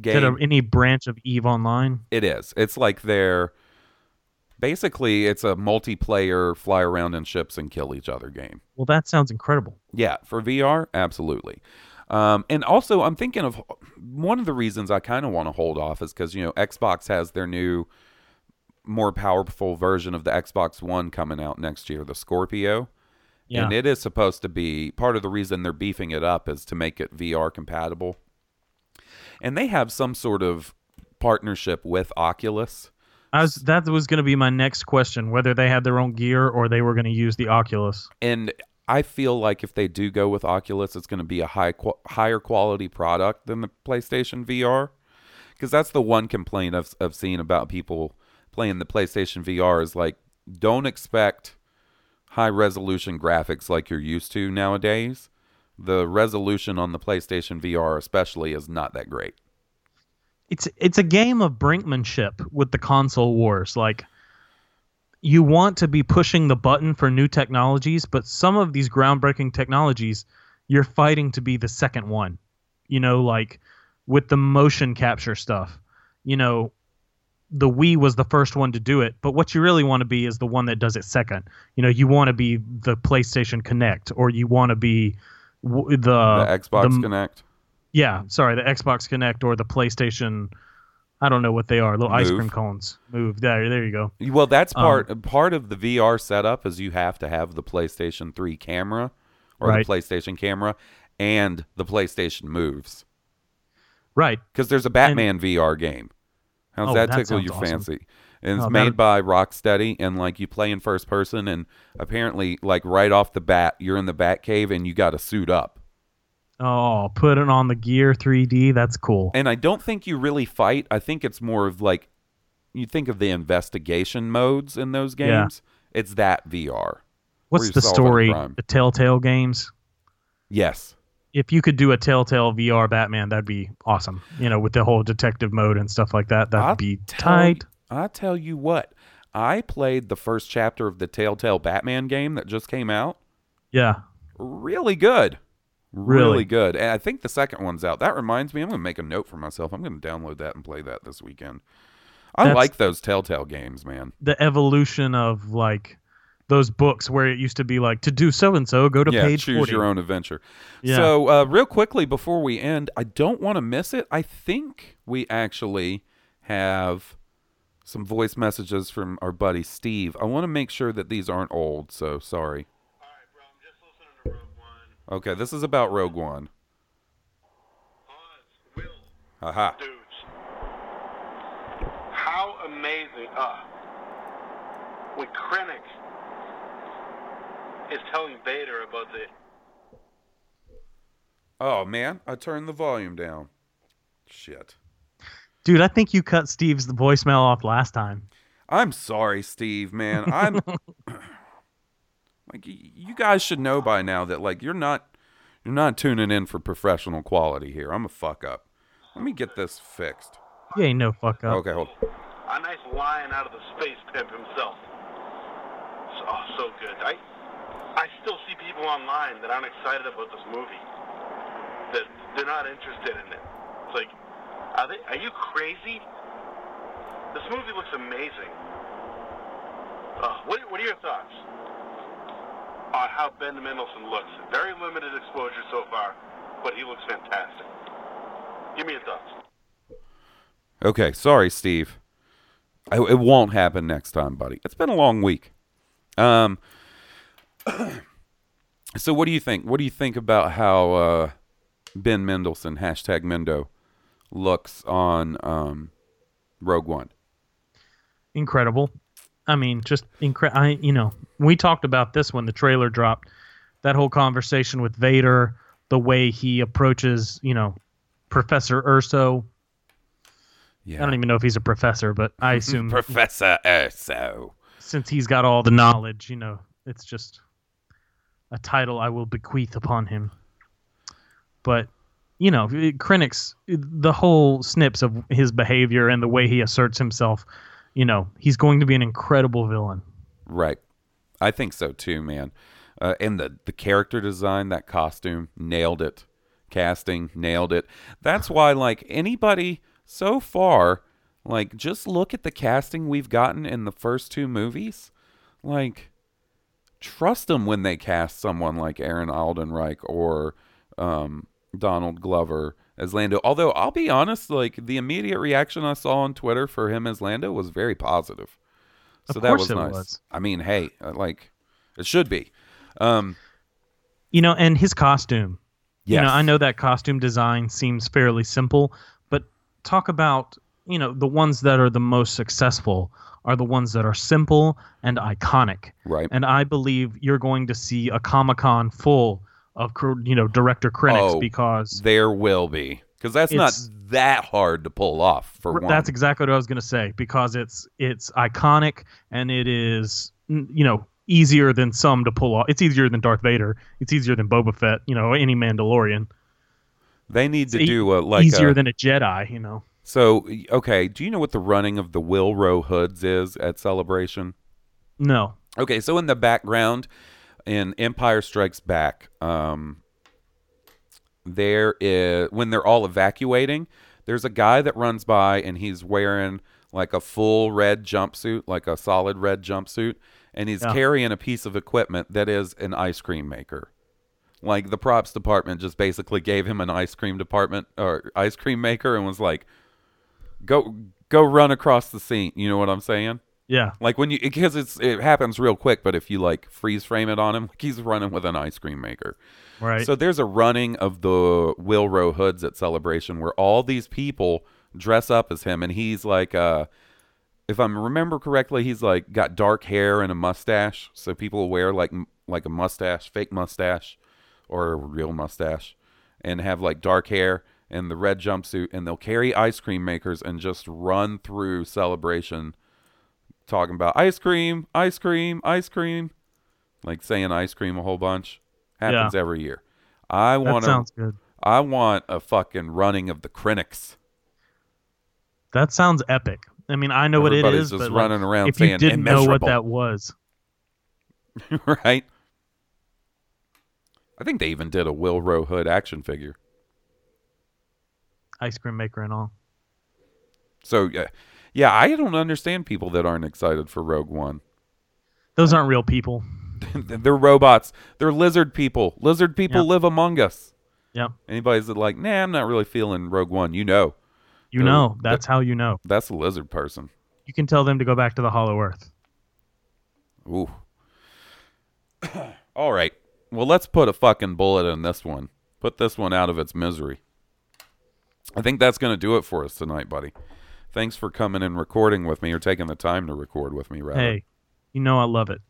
game. Is it any branch of Eve Online? It is. It's like their... Basically, it's a multiplayer fly around in ships and kill each other game. Well, that sounds incredible. Yeah, for VR, absolutely. And also, I'm thinking of one of the reasons I kind of want to hold off is because, you know, Xbox has their new, more powerful version of the Xbox One coming out next year, the Scorpio. Yeah. And it is supposed to be, part of the reason they're beefing it up is to make it VR compatible. And they have some sort of partnership with Oculus. That was going to be my next question, whether they had their own gear or they were going to use the Oculus. And I feel like if they do go with Oculus, it's going to be a higher quality product than the PlayStation VR. Because that's the one complaint I've seen about people playing the PlayStation VR is like, don't expect high resolution graphics like you're used to nowadays. The resolution on the PlayStation VR especially is not that great. It's a game of brinkmanship with the console wars. Like, you want to be pushing the button for new technologies, but some of these groundbreaking technologies, you're fighting to be the second one. You know, like with the motion capture stuff, you know, the Wii was the first one to do it, but what you really want to be is the one that does it second. You know, you want to be the PlayStation Connect, or you want to be the Xbox Connect. Yeah, sorry, the Xbox Connect or the PlayStation, I don't know what they are, little ice cream cones. Move, there you go. Well, that's part of the VR setup is you have to have the PlayStation 3 camera or the PlayStation camera and the PlayStation Moves. Right. Because there's a Batman VR game. How's that tickle your fancy? And it's made by Rocksteady, and like you play in first person, and apparently like right off the bat, you're in the Batcave and you got to suit up. Oh, put it on the gear 3D. That's cool. And I don't think you really fight. I think it's more of like you think of the investigation modes in those games, it's that VR. What's the story? The Telltale games? Yes. If you could do a Telltale VR Batman, that'd be awesome. You know, with the whole detective mode and stuff like that, that'd be tight. I tell you what, I played the first chapter of the Telltale Batman game that just came out. Yeah. Really good. Really good. And I think the second one's out. That reminds me, I'm going to make a note for myself. I'm going to download that and play that this weekend. I like those Telltale games, man. The evolution of, like, those books where it used to be like, to do so-and-so, go to page 40. Yeah, choose your own adventure. Yeah. So real quickly before we end, I don't want to miss it. I think we actually have some voice messages from our buddy Steve. I want to make sure that these aren't old, so sorry. All right, bro, I'm just listening to Rogue One. Okay, this is about Rogue One. Aha. Dudes, how amazing. When Krennic is telling Vader about the... Oh, man. I turned the volume down. Shit. Dude, I think you cut Steve's voicemail off last time. I'm sorry, Steve, man. I'm... like, you guys should know by now that, like, you're not tuning in for professional quality here. I'm a fuck-up. Let me get this fixed. You ain't no fuck-up. Okay, hold on. A nice lion out of the space pimp himself. Oh, so good. I still see people online that aren't excited about this movie. That they're not interested in it. It's like, are you crazy? This movie looks amazing. What are your thoughts on how Ben Mendelsohn looks? Very limited exposure so far, but he looks fantastic. Give me your thoughts. Okay, sorry, Steve. It won't happen next time, buddy. It's been a long week. So what do you think? What do you think about how Ben Mendelsohn, hashtag Mendo, looks on Rogue One? Incredible. I mean, just incredible. You know, we talked about this when the trailer dropped. That whole conversation with Vader, the way he approaches, you know, Professor Urso. Yeah. I don't even know if he's a professor, but I assume... Professor Urso. Since he's got all the knowledge, you know, it's just a title I will bequeath upon him. But, you know, Krennic's... The whole snips of his behavior and the way he asserts himself, you know, he's going to be an incredible villain. Right. I think so, too, man. And the character design, that costume, nailed it. Casting, nailed it. That's why, like, anybody... So far, like, just look at the casting we've gotten in the first two movies. Like, trust them when they cast someone like Aaron Aldenreich or Donald Glover as Lando. Although, I'll be honest, like, the immediate reaction I saw on Twitter for him as Lando was very positive. So that was nice. I mean, hey, like, it should be. You know, and his costume. Yes. You know, I know that costume design seems fairly simple, talk about, you know, the ones that are the most successful are the ones that are simple and iconic. Right. And I believe you're going to see a Comic-Con full of, you know, director critics because... There will be. Because that's not that hard to pull off for one. That's exactly what I was going to say, because it's iconic and it is, you know, easier than some to pull off. It's easier than Darth Vader. It's easier than Boba Fett, you know, any Mandalorian. They need to do easier than a Jedi, you know. So, okay, do you know what the running of the Will Row hoods is at Celebration? No. Okay, so in the background, in Empire Strikes Back, there is, when they're all evacuating, there's a guy that runs by and he's wearing like a full red jumpsuit, like a solid red jumpsuit, and he's carrying a piece of equipment that is an ice cream maker. Like, the props department just basically gave him an ice cream department or ice cream maker and was like, go run across the scene. You know what I'm saying? Yeah. Like, when you, because it happens real quick, but if you, like, freeze frame it on him, like, he's running with an ice cream maker. Right. So there's a running of the Will Row hoods at Celebration where all these people dress up as him, and he's like, if I remember correctly, he's like got dark hair and a mustache, so people wear like a mustache, fake mustache. Or a real mustache, and have like dark hair, in the red jumpsuit, and they'll carry ice cream makers and just run through Celebration talking about ice cream, ice cream, ice cream, like saying ice cream a whole bunch. Happens every year. I want a fucking running of the Krennics. That sounds epic. I mean, I know everybody's what it is, just but running around if saying you didn't know what that was. Right? I think they even did a Will Rowe Hood action figure. Ice cream maker and all. So, yeah, I don't understand people that aren't excited for Rogue One. Those aren't real people. They're robots. They're lizard people. Lizard people live among us. Yeah. Anybody's like, nah, I'm not really feeling Rogue One. You know. You know. That's how you know. That's a lizard person. You can tell them to go back to the Hollow Earth. Ooh. All right. Well, let's put a fucking bullet in this one. Put this one out of its misery. I think that's going to do it for us tonight, buddy. Thanks for coming and recording with me, or taking the time to record with me, rather. Hey, you know I love it.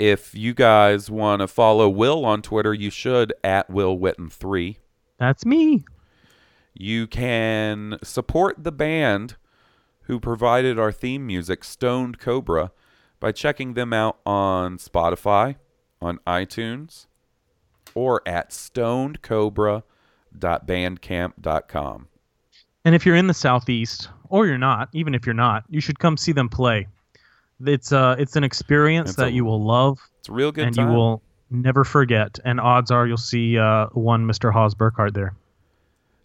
If you guys want to follow Will on Twitter, you should, at WillWhitten3. That's me. You can support the band who provided our theme music, Stoned Cobra, by checking them out on Spotify, on iTunes, or at stonedcobra.bandcamp.com. And if you're in the Southeast, or you're not, even if you're not, you should come see them play. It's an experience that you will love. It's a real good time. And you will never forget. And odds are you'll see one Mr. Haas Burkhardt there.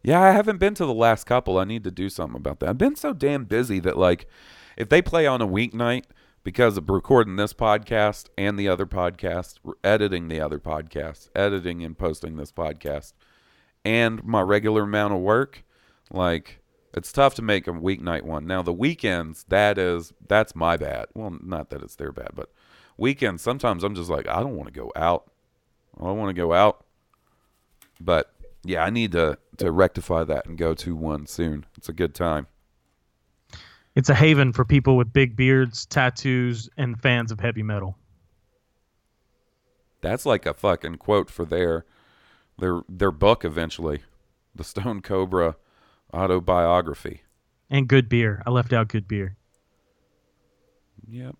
Yeah, I haven't been to the last couple. I need to do something about that. I've been so damn busy that, like, if they play on a weeknight because of recording this podcast and the other podcast, editing the other podcast, editing and posting this podcast, and my regular amount of work, like... It's tough to make a weeknight one. Now, the weekends, that's my bad. Well, not that it's their bad, but weekends, sometimes I'm just like, I don't want to go out. I don't want to go out. But, yeah, I need to rectify that and go to one soon. It's a good time. It's a haven for people with big beards, tattoos, and fans of heavy metal. That's like a fucking quote for their book eventually. The Stone Cobra autobiography. And good beer. I left out good beer. Yep.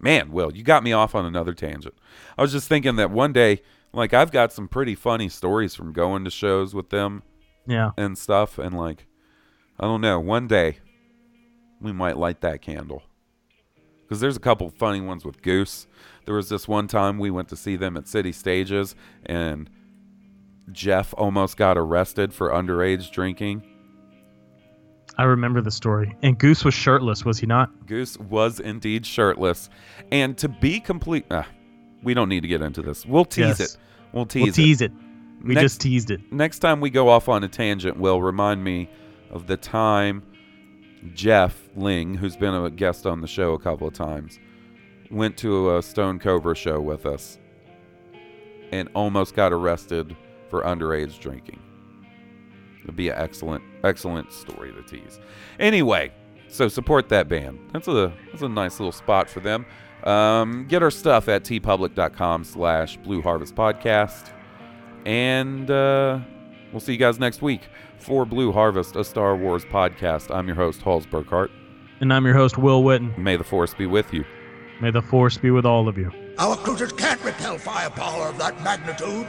Man, Will, you got me off on another tangent. I was just thinking that one day, like, I've got some pretty funny stories from going to shows with them. Yeah. And stuff. And, like, I don't know. One day, we might light that candle. Because there's a couple funny ones with Goose. There was this one time we went to see them at City Stages, and Jeff almost got arrested for underage drinking. I remember the story. And Goose was shirtless, was he not? Goose was indeed shirtless. And to be complete... we don't need to get into this. We'll tease it. We'll tease it. We just teased it. Next time we go off on a tangent, Will, remind me of the time Jeff Ling, who's been a guest on the show a couple of times, went to a Stone Cobra show with us and almost got arrested for underage drinking. It'd be an excellent story to tease. Anyway, so support that band. That's a nice little spot for them. Get our stuff at tpublic.com/Blue Harvest Podcast. And we'll see you guys next week for Blue Harvest, a Star Wars podcast. I'm your host, Halls Burkhart. And I'm your host, Will Whitten. May the Force be with you. May the Force be with all of you. Our cruisers can't repel firepower of that magnitude.